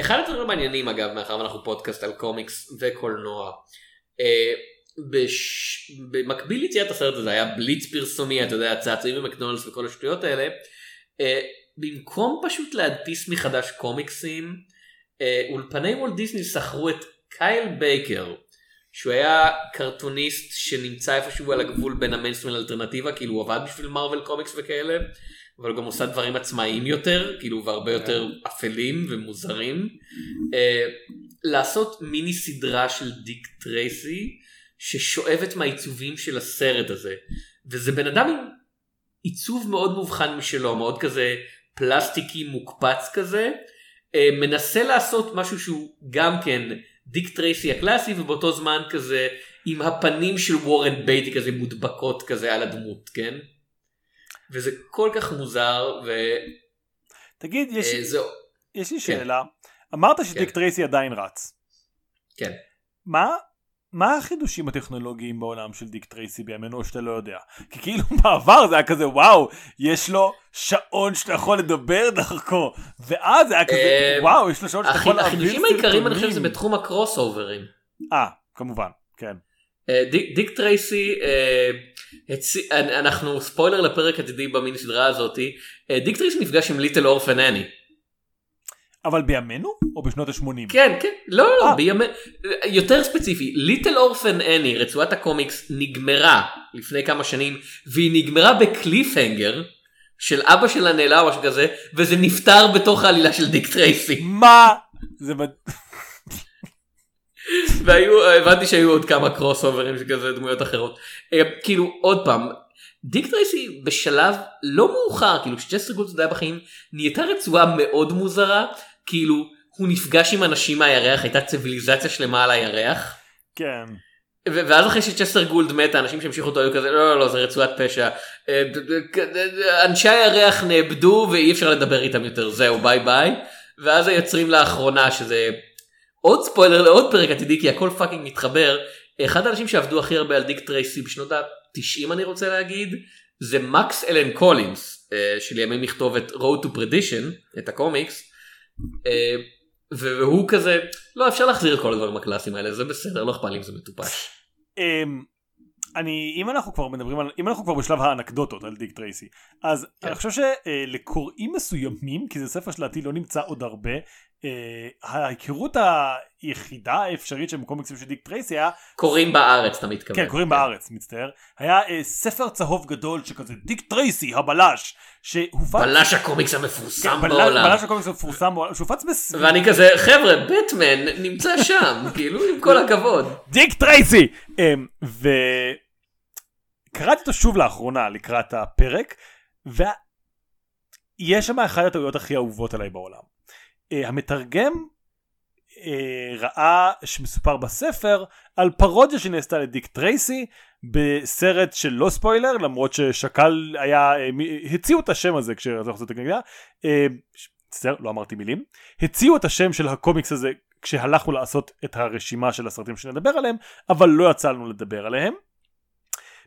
אחד הדברים המעניינים אגב, מאחר ואנחנו פודקאסט על קומיקס וקולנוע, במקביל לציית הסרט הזה היה בליץ פרסומי, אתה יודע, הצעצועים במקדונלדס וכל השטויות האלה, במקום פשוט להדפיס מחדש קומיקסים, אולפני וולט דיסני שכרו את קייל בייקר, שהוא היה קרטוניסט שנמצא איפשהו על הגבול בין המיינסטרים לאלטרנטיבה, כאילו הוא עבד בשביל מרוול קומיקס וכאלה, אבל הוא גם עושה דברים עצמאיים יותר, כאילו והרבה יותר אפלים ומוזרים, לעשות מיני סדרה של דיק טרייסי, ששואבת מהעיצובים של הסרט הזה, וזה בן אדם עם עיצוב מאוד מובחן משלו, מאוד כזה פלסטיקי מוקפץ כזה, מנסה לעשות משהו שהוא גם כן דיק טרייסי הקלאסי, ובאותו זמן כזה עם הפנים של וורן בייטי כזה מודבקות כזה על הדמות, כן? וזה כל כך מוזר. תגיד, יש לי שאלה. אמרת שדיק טרייסי עדיין רץ. כן. מה החידושים הטכנולוגיים בעולם של דיק טרייסי בימינו שאתה לא יודע? כי כאילו בעבר זה היה כזה וואו, יש לו שעון שאתה יכול לדבר דרכו, ואז זה היה כזה וואו, יש לו שעון שאתה יכול להעביר. החידושים העיקריים אני חושב זה בתחום הקרוס אוברים. כמובן, כן. דיק טרייסי, אנחנו ספוילר לפרק עתידי במין סדרה הזאת, דיק טרייסי נפגש עם ליטל אורפן אני. אבל בימינו? או בשנות ה-80? כן, כן, לא, בימינו, יותר ספציפי, ליטל אורפן אני, רצועת הקומיקס, נגמרה לפני כמה שנים, והיא נגמרה בקליפהנגר, של אבא שלה נעלה או משהו כזה, וזה נפטר בתוך העלילה של דיק טרייסי. מה? זה והבנתי שהיו עוד כמה קרוס אוברים שכזה דמויות אחרות, כאילו עוד פעם דיק טרייסי בשלב לא מאוחר, כאילו כשג'סר גולדס די בחיים נהייתה רצועה מאוד מוזרה, כאילו הוא נפגש עם אנשים מהירח, הייתה ציביליזציה שלמה על הירח, כן, ואז אחרי שג'סר גולד מת האנשים שהמשיכו אותו היו כזה לא זה רצועת פשע, אנשי הירח נאבדו ואי אפשר לדבר איתם יותר, זהו ביי ביי, ואז היוצרים לאחרונה שזה עוד ספוילר לעוד פרק עתידי, כי הכל פאקינג מתחבר, אחד האנשים שעבדו הכי הרבה על דיק טרייסי בשנות ה-90 אני רוצה להגיד, זה מקס אלן קולינס, שלימים נכתוב את Road to Perdition, את הקומיקס, והוא כזה, לא אפשר להחזיר את כל הדברים הקלאסיים האלה, זה בסדר, לא אכפת לי אם זה מטופש. אם אנחנו כבר מדברים, אם אנחנו כבר בשלב האנקדוטות על דיק טרייסי, אז אני חושב שלקוראים מסוימים, כי זה ספר שלעתי לא נמצא עוד הרבה, ההיכרות היחידה האפשרית של קומיקסים של דיק טרייסי היה קוראים בארץ, אתה מתכוון? כן, קוראים בארץ, מצטער. היה ספר צהוב גדול שכזה דיק טרייסי הבלש, בלש הקומיקס המפורסם בעולם, בלש הקומיקס המפורסם בעולם, שהופץ בסביב, ואני כזה חבר'ה, בטמן נמצא שם, כאילו עם כל הכבוד דיק טרייסי. וקראתי אותו שוב לאחרונה לקראת הפרק, ויש שם אחת הטעויות הכי אהובות עליי בעולם. המתרגם ראה שמסופר בספר על פרודיה שנעשתה לדיק טרייסי בסרט של לא ספוילר, למרות ששקל היה, הציעו את השם הזה כשרצו לעשות את הנגדה, לא אמרתי מילים, הציעו את השם של הקומיקס הזה כשהלכנו לעשות את הרשימה של הסרטים שנדבר עליהם, אבל לא יצא לנו לדבר עליהם.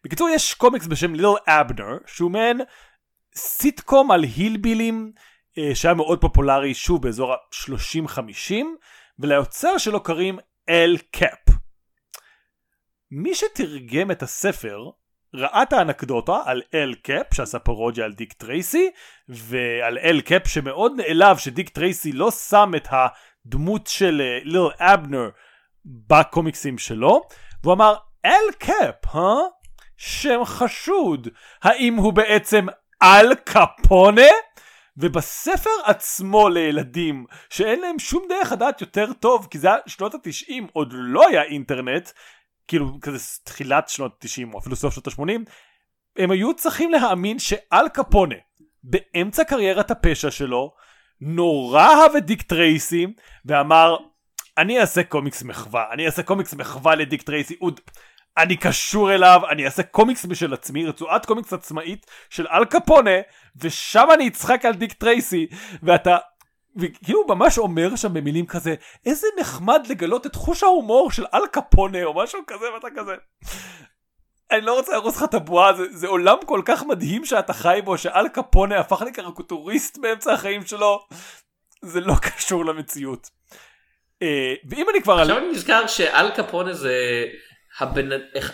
בקיצור, יש קומיקס בשם ליל אבנר, שהוא מעין סיטקום על הילבילים, שהיה מאוד פופולרי שוב באזור ה-30-50, וליוצר שלו קוראים אל קאפ. מי שתרגם את הספר ראה את האנקדוטה על אל קאפ שעשה פרודיה על דיק טרייסי, ועל אל קאפ שמאוד נעלב שדיק טרייסי לא שם את הדמות של ליל אבנר בקומיקסים שלו, והוא אמר אל קאפ, שם חשוד, האם הוא בעצם אל קפונה? ובספר עצמו לילדים, שאין להם שום דרך לדעת יותר טוב, כי זה היה שנות ה-90, עוד לא היה אינטרנט, כאילו כזה תחילת שנות ה-90, או אפילו סוף שנות ה-80, הם היו צריכים להאמין שאל קפונה, באמצע קריירת הפשע שלו, נורא אהב את דיק טרייסי, ואמר, אני אעשה קומיקס מחווה, אני אעשה קומיקס מחווה לדיק טרייסי, אני קשור אליו, אני אעשה קומיקס בשל עצמי, רצועת קומיקס עצמאית של אל קפונה, ושם אני אצחק על דיק טרייסי, ואתה, וכאילו הוא ממש אומר שם במילים כזה, איזה נחמד לגלות את חוש ההומור של אל קפונה, או משהו כזה, ואתה כזה... אני לא רוצה להרוס לך את הבועה, זה עולם כל כך מדהים שאתה חי בו, שאל קפונה הפך לקריקטוריסט באמצע החיים שלו, זה לא קשור למציאות. ואם אני כבר... עכשיו אני נזכר שאל קפונה זה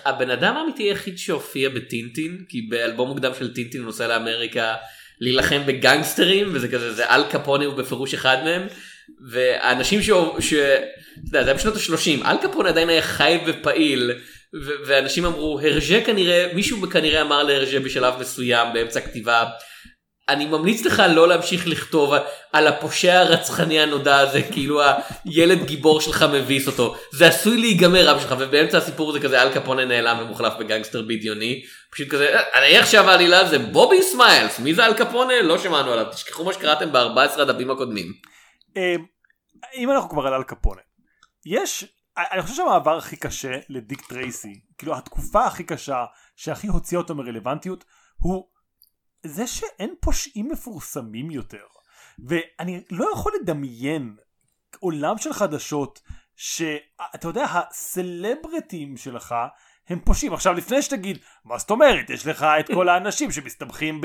הבן אדם האמיתי היחיד שהופיע בטינטין, כי באלבום מוקדם של טינטין הוא נוסע לאמריקה להילחם בגנגסטרים, וזה כזה, זה אל קפונה הוא בפירוש אחד מהם, והאנשים זה היה בשנות ה-30, אל קפונה עדיין היה חי ופעיל, ואנשים אמרו, הרז'ה כנראה, מישהו כנראה אמר להרז'ה בשלב מסוים באמצע כתיבה, אני ממליץ לך לא להמשיך לכתוב על הפושע הרצחני הנודע הזה, כאילו הילד גיבור שלך מביס אותו, זה עשוי להיגמר רב שלך, ובאמצע הסיפור זה כזה, אל קפונה נעלם ומוחלף בגנגסטר בדיוני, פשוט כזה, איך שעבר לילה זה בובי סמיילס, מי זה אל קפונה? לא שמענו עליו, תשכחו מה שקראתם ב-14 הדפים הקודמים. אם אנחנו כבר על אל קפונה, יש... אני חושב שהמעבר הכי קשה לדיק טרייסי, כאילו התקופה הכי קשה שהכי הוציאה אותו מרלוונטיות, הוא זה שאין פושעים מפורסמים יותר. ואני לא יכול לדמיין עולם של חדשות שאתה יודע, הסלברטים שלך הם פושעים. עכשיו לפני שתגיד, מה זאת אומרת? יש לך את כל האנשים שמסתמכים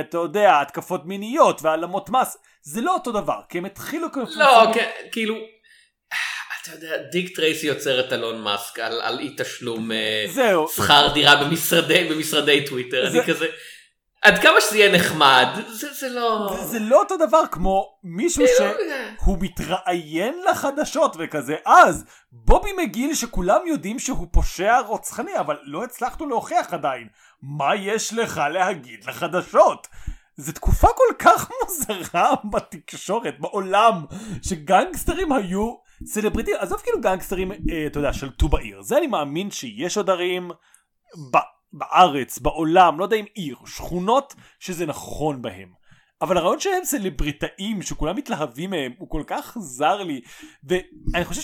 אתה יודע, התקפות מיניות והעלמות מס. זה לא אותו דבר, כי הם התחילו כמפורסמים. לא, כאילו... אתה יודע, דיק טרייסי יוצר את אלון מאסק על אי תשלום שכר דירה במשרדי טוויטר. אני כזה, עד כמה שזה יהיה נחמד, זה לא... זה לא אותו דבר כמו מישהו שהוא מתראיין לחדשות וכזה, אז בובי מגיל שכולם יודעים שהוא פושע רוצחני, אבל לא הצלחנו להוכיח עדיין. מה יש לך להגיד לחדשות? זו תקופה כל כך מוזרה בתקשורת, בעולם, שגנגסטרים היו... סלבריטים, עזוב כאילו גנגסטרים, אתה יודע, של טו בעיר. זה אני מאמין שיש עוד ערים בארץ, בעולם, לא יודע אם עיר, שכונות שזה נכון בהם. אבל הרעיון שהם סלבריטאים, שכולם מתלהבים מהם, הוא כל כך זר לי. ואני חושב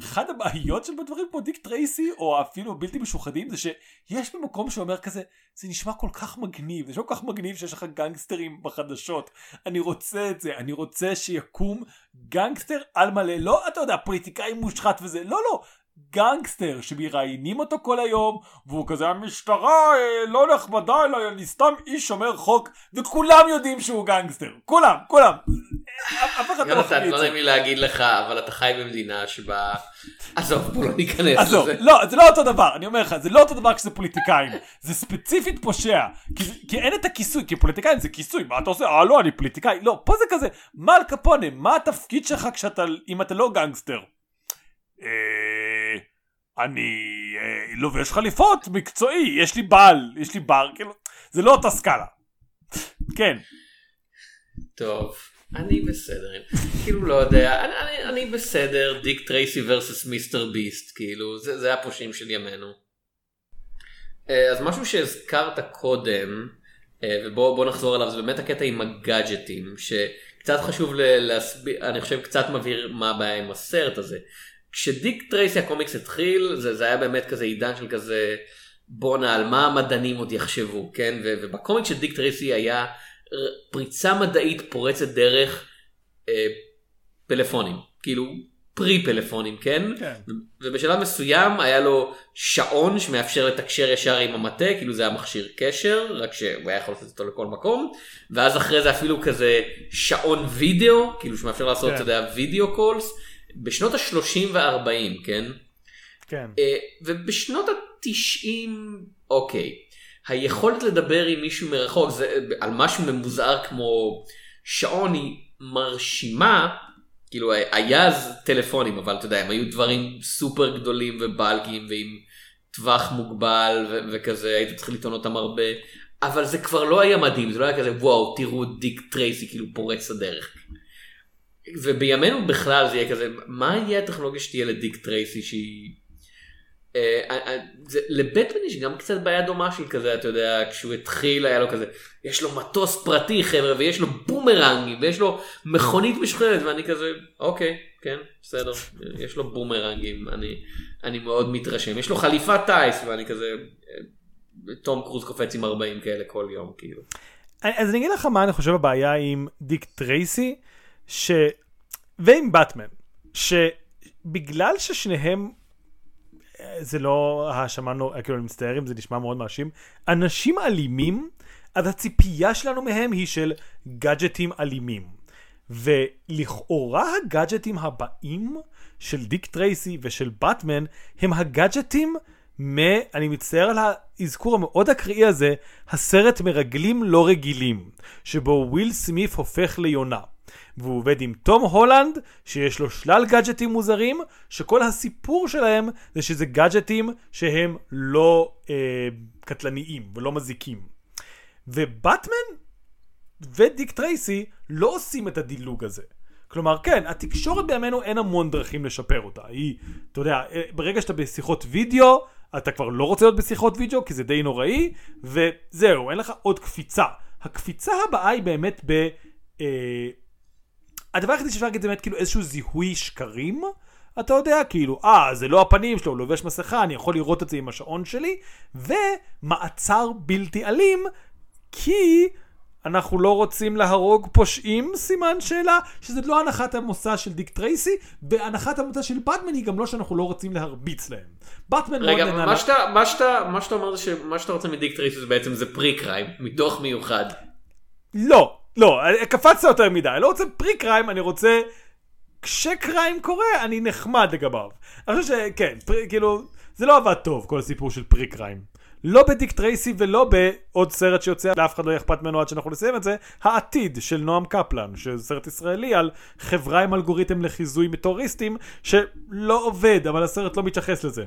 שאחד הבעיות של בדברים כמו דיק טרייסי, או אפילו בלתי משוחדים, זה שיש במקום שאומר כזה, זה נשמע כל כך מגניב, זה נשמע כל כך מגניב שיש לך גנגסטרים בחדשות. אני רוצה את זה, אני רוצה שיקום גנגסטר על מלא. לא, אתה יודע, פוליטיקאי מושחת וזה, לא, לא. גנגסטר שמראיינים אותו כל היום והוא כזה המשטרה לא נחמדה אליי, אני סתם איש שומר חוק, וכולם יודעים שהוא גנגסטר, כולם אף אחד לא חייב את זה. לא נעים לי להגיד לך, אבל אתה חי במדינה שבה עזוב, בוא לא ניכנס לזה. לא, זה לא אותו דבר, אני אומר לך, זה לא אותו דבר כשזה פוליטיקאים, זה ספציפית פושע, כי אין את הכיסוי, כי פוליטיקאים זה כיסוי, מה אתה עושה? לא, אני פוליטיקאי, לא, פה זה כזה, מה אל קפונה, מה התפקיד שלך אם אתה לא גנגסטר? אני לובש חליפות מקצועי, יש לי בעל, יש לי בר, זה לא אותה סקאלה. כן. טוב, אני בסדר, כאילו לא יודע, אני בסדר, דיק טרייסי versus מיסטר ביסט, כאילו, זה הפושעים של ימינו. אז משהו שהזכרת קודם, ובואו נחזור עליו, זה באמת הקטע עם הגאדג'טים, שקצת חשוב להסביר, אני חושב קצת מבהיר מה הבעיה עם הסרט הזה. כשדיק טרייסי הקומיקס התחיל, זה היה באמת כזה עידן של כזה, בונה על מה המדענים עוד יחשבו, כן? ובקומיקס של דיק טרייסי היה פריצה מדעית פורצת דרך פלאפונים, כאילו פרי פלאפונים, כן? כן. ובשלב מסוים היה לו שעון שמאפשר לתקשר ישר עם המטה, כאילו זה היה מכשיר קשר, רק שהוא היה יכול לעשות אותו לכל מקום, ואז אחרי זה אפילו כזה שעון וידאו, כאילו שמאפשר לעשות את זה וידאו קולס, בשנות ה-30 וה-40, כן? כן. ובשנות ה-90, אוקיי, היכולת לדבר עם מישהו מרחוק, על משהו ממוזר כמו שעון היא מרשימה, כאילו היה אז טלפונים, אבל אתה יודע, הם היו דברים סופר גדולים ובלגיים, ועם טווח מוגבל וכזה, היית צריך לטעון אותם הרבה, אבל זה כבר לא היה מדהים, זה לא היה כזה, וואו, תראו דיק טרייסי, כאילו פורץ הדרך. ובימינו בכלל זה יהיה כזה, מה יהיה הטכנולוגיה שתהיה לדיק טרייסי שהיא לבטמן יש גם קצת בעיה דומה של כזה, אתה יודע, כשהוא התחיל היה לו כזה, יש לו מטוס פרטי חבר'ה, ויש לו בומרנגים, ויש לו מכונית משוכלת, ואני כזה, אוקיי, כן, בסדר, יש לו בומרנגים, אני מאוד מתרשם, יש לו חליפת טייס, ואני כזה, תום קרוז קופץ עם 40 כאלה כל יום, כאילו. אז אני אגיד לך מה אני חושב הבעיה עם דיק טרייסי, ועם בטמן, שבגלל ששניהם, זה לא השמענו, כאילו מצטערים, זה נשמע מאוד מאשים. אנשים אלימים, אז הציפייה שלנו מהם היא של גאדג'טים אלימים. ולכאורה הגאדג'טים הבאים של דיק טרייסי ושל בטמן, הם הגאדג'טים אני מצטער על האזכור המאוד הקראי הזה, הסרט מרגלים לא רגילים, שבו וויל סמיף הופך ליונה. והוא עובד עם תום הולנד שיש לו שלל גאדג'טים מוזרים שכל הסיפור שלהם זה שזה גאדג'טים שהם לא קטלניים ולא מזיקים. ובטמן ודיק טרייסי לא עושים את הדילוג הזה. כלומר כן, התקשורת בימינו אין המון דרכים לשפר אותה. היא, אתה יודע, ברגע שאתה בשיחות וידאו אתה כבר לא רוצה להיות בשיחות וידאו כי זה די נוראי וזהו, אין לך עוד קפיצה. הקפיצה הבאה היא באמת הדבר הכי שאפשר להגיד זה באמת כאילו איזשהו זיהוי שקרים, אתה יודע, כאילו, זה לא הפנים שלו, הוא לובש מסכה, אני יכול לראות את זה עם השעון שלי, ומעצר בלתי אלים, כי אנחנו לא רוצים להרוג פושעים, סימן שאלה, שזה לא הנחת המוצא של דיק טרייסי, והנחת המוצא של בטמן היא גם לא שאנחנו לא רוצים להרביץ להם. בטמן רגע, מה שאתה אומר זה שמה שאתה רוצה מדיק טרייסי זה בעצם זה פרי-קריים, מדוח מיוחד. לא, קפצתי יותר מדי, אני לא רוצה פרי קריים, אני רוצה, כשקריים קורה, אני נחמד לגביו. אני חושב שכן, כאילו, זה לא עבד טוב, כל הסיפור של פרי קריים. לא בדיק טרייסי ולא בעוד סרט שיוצא, לאף אחד לא אכפת ממנו עד שאנחנו נסיים את זה, העתיד של נועם קפלן, שזה סרט ישראלי על חברה עם אלגוריתם לחיזוי מטוריסטים, שלא עובד, אבל הסרט לא מתייחס לזה.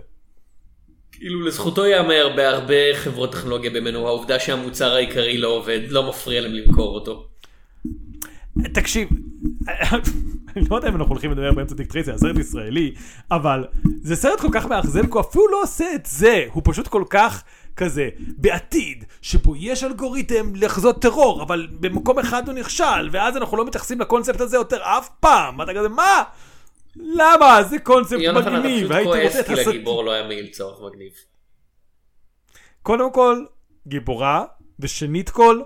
כאילו לזכותו יאמר בהרבה חברות טכנולוגיה במנו, העובדה שהמוצר העיקרי לא עובד, לא מפריע להם למכור אותו. תקשיב, אני לא יודע אם אנחנו הולכים לדבר באמצע דיק טרייסי, הסרט ישראלי, אבל זה סרט כל כך מאכזב, כי הוא אפילו לא עושה את זה, הוא פשוט כל כך כזה, בעתיד, שבו יש אלגוריתם לחזות טרור, אבל במקום אחד הוא נכשל, ואז אנחנו לא מתייחסים לקונספט הזה יותר אף פעם, אתה כזה, מה? למה? זה קונספט מגניב, הייתי רוצה את הסרט. לגיבור לא היה מעיל צורך מגניב. קודם כל, גיבורה, ושנית כל,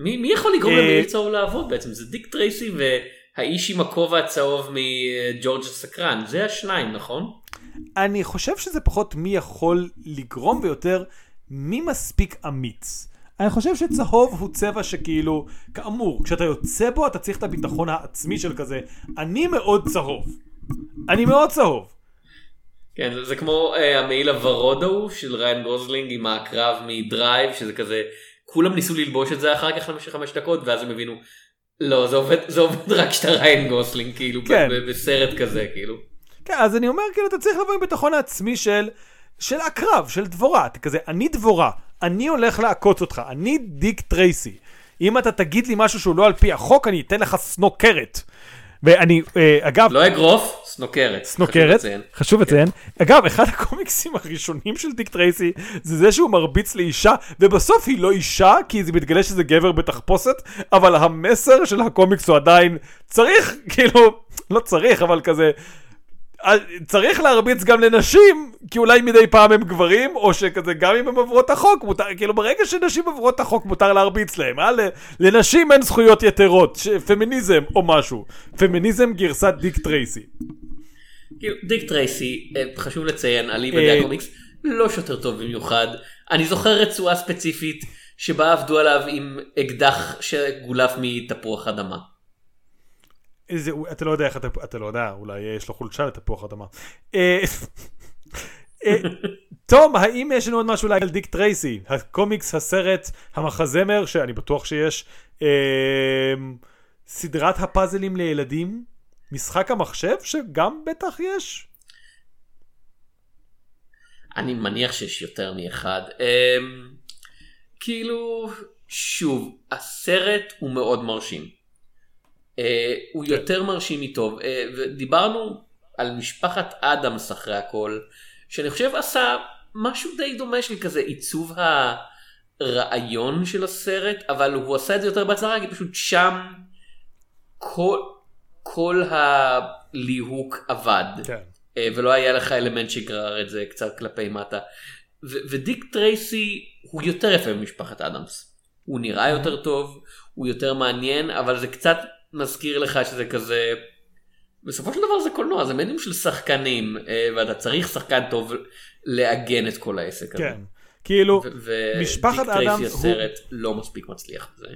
מי יכול לגרום למעיל צהוב לעבוד בעצם? זה דיק טרייסי והאיש עם הכובע הצהוב מג'ורג' הסקרן. זה השניים, נכון? אני חושב שזה פחות מי יכול לגרום ויותר מי מספיק אמיץ. אני חושב שצהוב הוא צבע שכאילו, כאמור, כשאתה יוצא בו אתה צריך את הביטחון העצמי של כזה. אני מאוד צהוב. כן, זה כמו המעיל הוורוד ההוא של ריין גוזלינג עם הקרב מדרייב, שזה כזה... כולם ניסו ללבוש את זה אחר כך למשך 5 דקות, ואז הם הבינו, לא, זה עובד רק שאתה ריין גוסלינג, כאילו, כן. בסרט כזה, כאילו. כן, אז אני אומר, כאילו, אתה צריך לבוא עם ביטחון העצמי של הקרב, של דבורה, אתה כזה, אני דבורה, אני הולך לעקוץ אותך, אני דיק טרייסי. אם אתה תגיד לי משהו שהוא לא על פי החוק, אני אתן לך סנוקרת. ואני, אגב... לא אגרוף, סנוקרת, חשוב לציין. אגב, אחד הקומיקסים הראשונים של דיק טרייסי, זה שהוא מרביץ לאישה, ובסוף היא לא אישה, כי זה מתגלה שזה גבר בתחפושת, אבל המסר של הקומיקס הוא עדיין צריך, כאילו, לא צריך, אבל כזה, צריך להרביץ גם לנשים, כי אולי מדי פעם הם גברים, או שכזה, גם אם הם עברו את החוק, כאילו, ברגע שנשים עברו את החוק, מותר להרביץ להם, לנשים אין זכויות יתרות, פמיניזם או משהו, פמיניזם גרסת דיק טרייסי. דיק טרייסי, חשוב לציין, עלי בדי הקומיקס, לא שוטר טוב במיוחד, אני זוכר רצועה ספציפית, שבה עבדו עליו עם אקדח שגולף מתפוח אדמה. אתה לא יודע איך אתה לא יודע, אולי יש לו חולשה לתפוח אדמה. תום, האם יש לנו עוד משהו להגיד על דיק טרייסי? הקומיקס, הסרט, המחזמר, שאני בטוח שיש, סדרת הפאזלים לילדים, משחק המחשב שגם בטח יש. אני מניח שיש יותר מאחד. כאילו, שוב, הסרט הוא מאוד מרשים. הוא יותר מרשים מטוב, ודיברנו על משפחת אדמס אחרי הכל, שאני חושב עשה משהו די דומה שלי כזה, עיצוב הרעיון של הסרט, אבל הוא עשה את זה יותר בהצלחה, כי פשוט שם כל הליהוק עבד. כן. ולא היה לך אלמנט שגרר את זה קצת כלפי מטה. ודיק טרייסי הוא יותר יפה ממשפחת אדמס. הוא נראה יותר טוב, הוא יותר מעניין, אבל זה קצת מזכיר לך שזה כזה, בסופו של דבר זה קולנוע, זה מדיום של שחקנים, ואתה צריך שחקן טוב לעגן את כל העסק הזה. כן, כאילו, משפחת אדמס הוא... ודיק טרייסי הסרט לא מספיק מצליח בזה.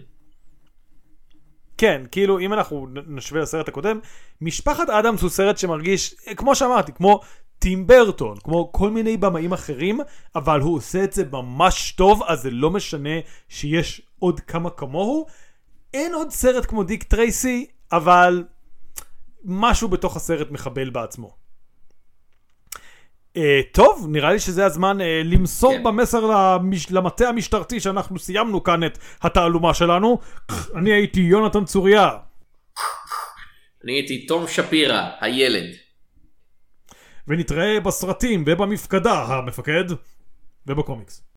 כן, כאילו, אם אנחנו נשווה לסרט הקודם, משפחת אדמס הוא סרט שמרגיש, כמו שאמרתי, כמו טים ברטון, כמו כל מיני במאים אחרים, אבל הוא עושה את זה ממש טוב, אז זה לא משנה שיש עוד כמה כמוהו. אין עוד סרט כמו דיק טרייסי, אבל משהו בתוך הסרט מחבל בעצמו. טוב, נראה לי שזה הזמן למסור במסר למטה המשטרתי שאנחנו סיימנו כאן את התעלומה שלנו. אני הייתי יונתן צוריה. אני הייתי תום שפירה, הילד. ונתראה בסרטים ובמפקדה, המפקד, ובקומיקס.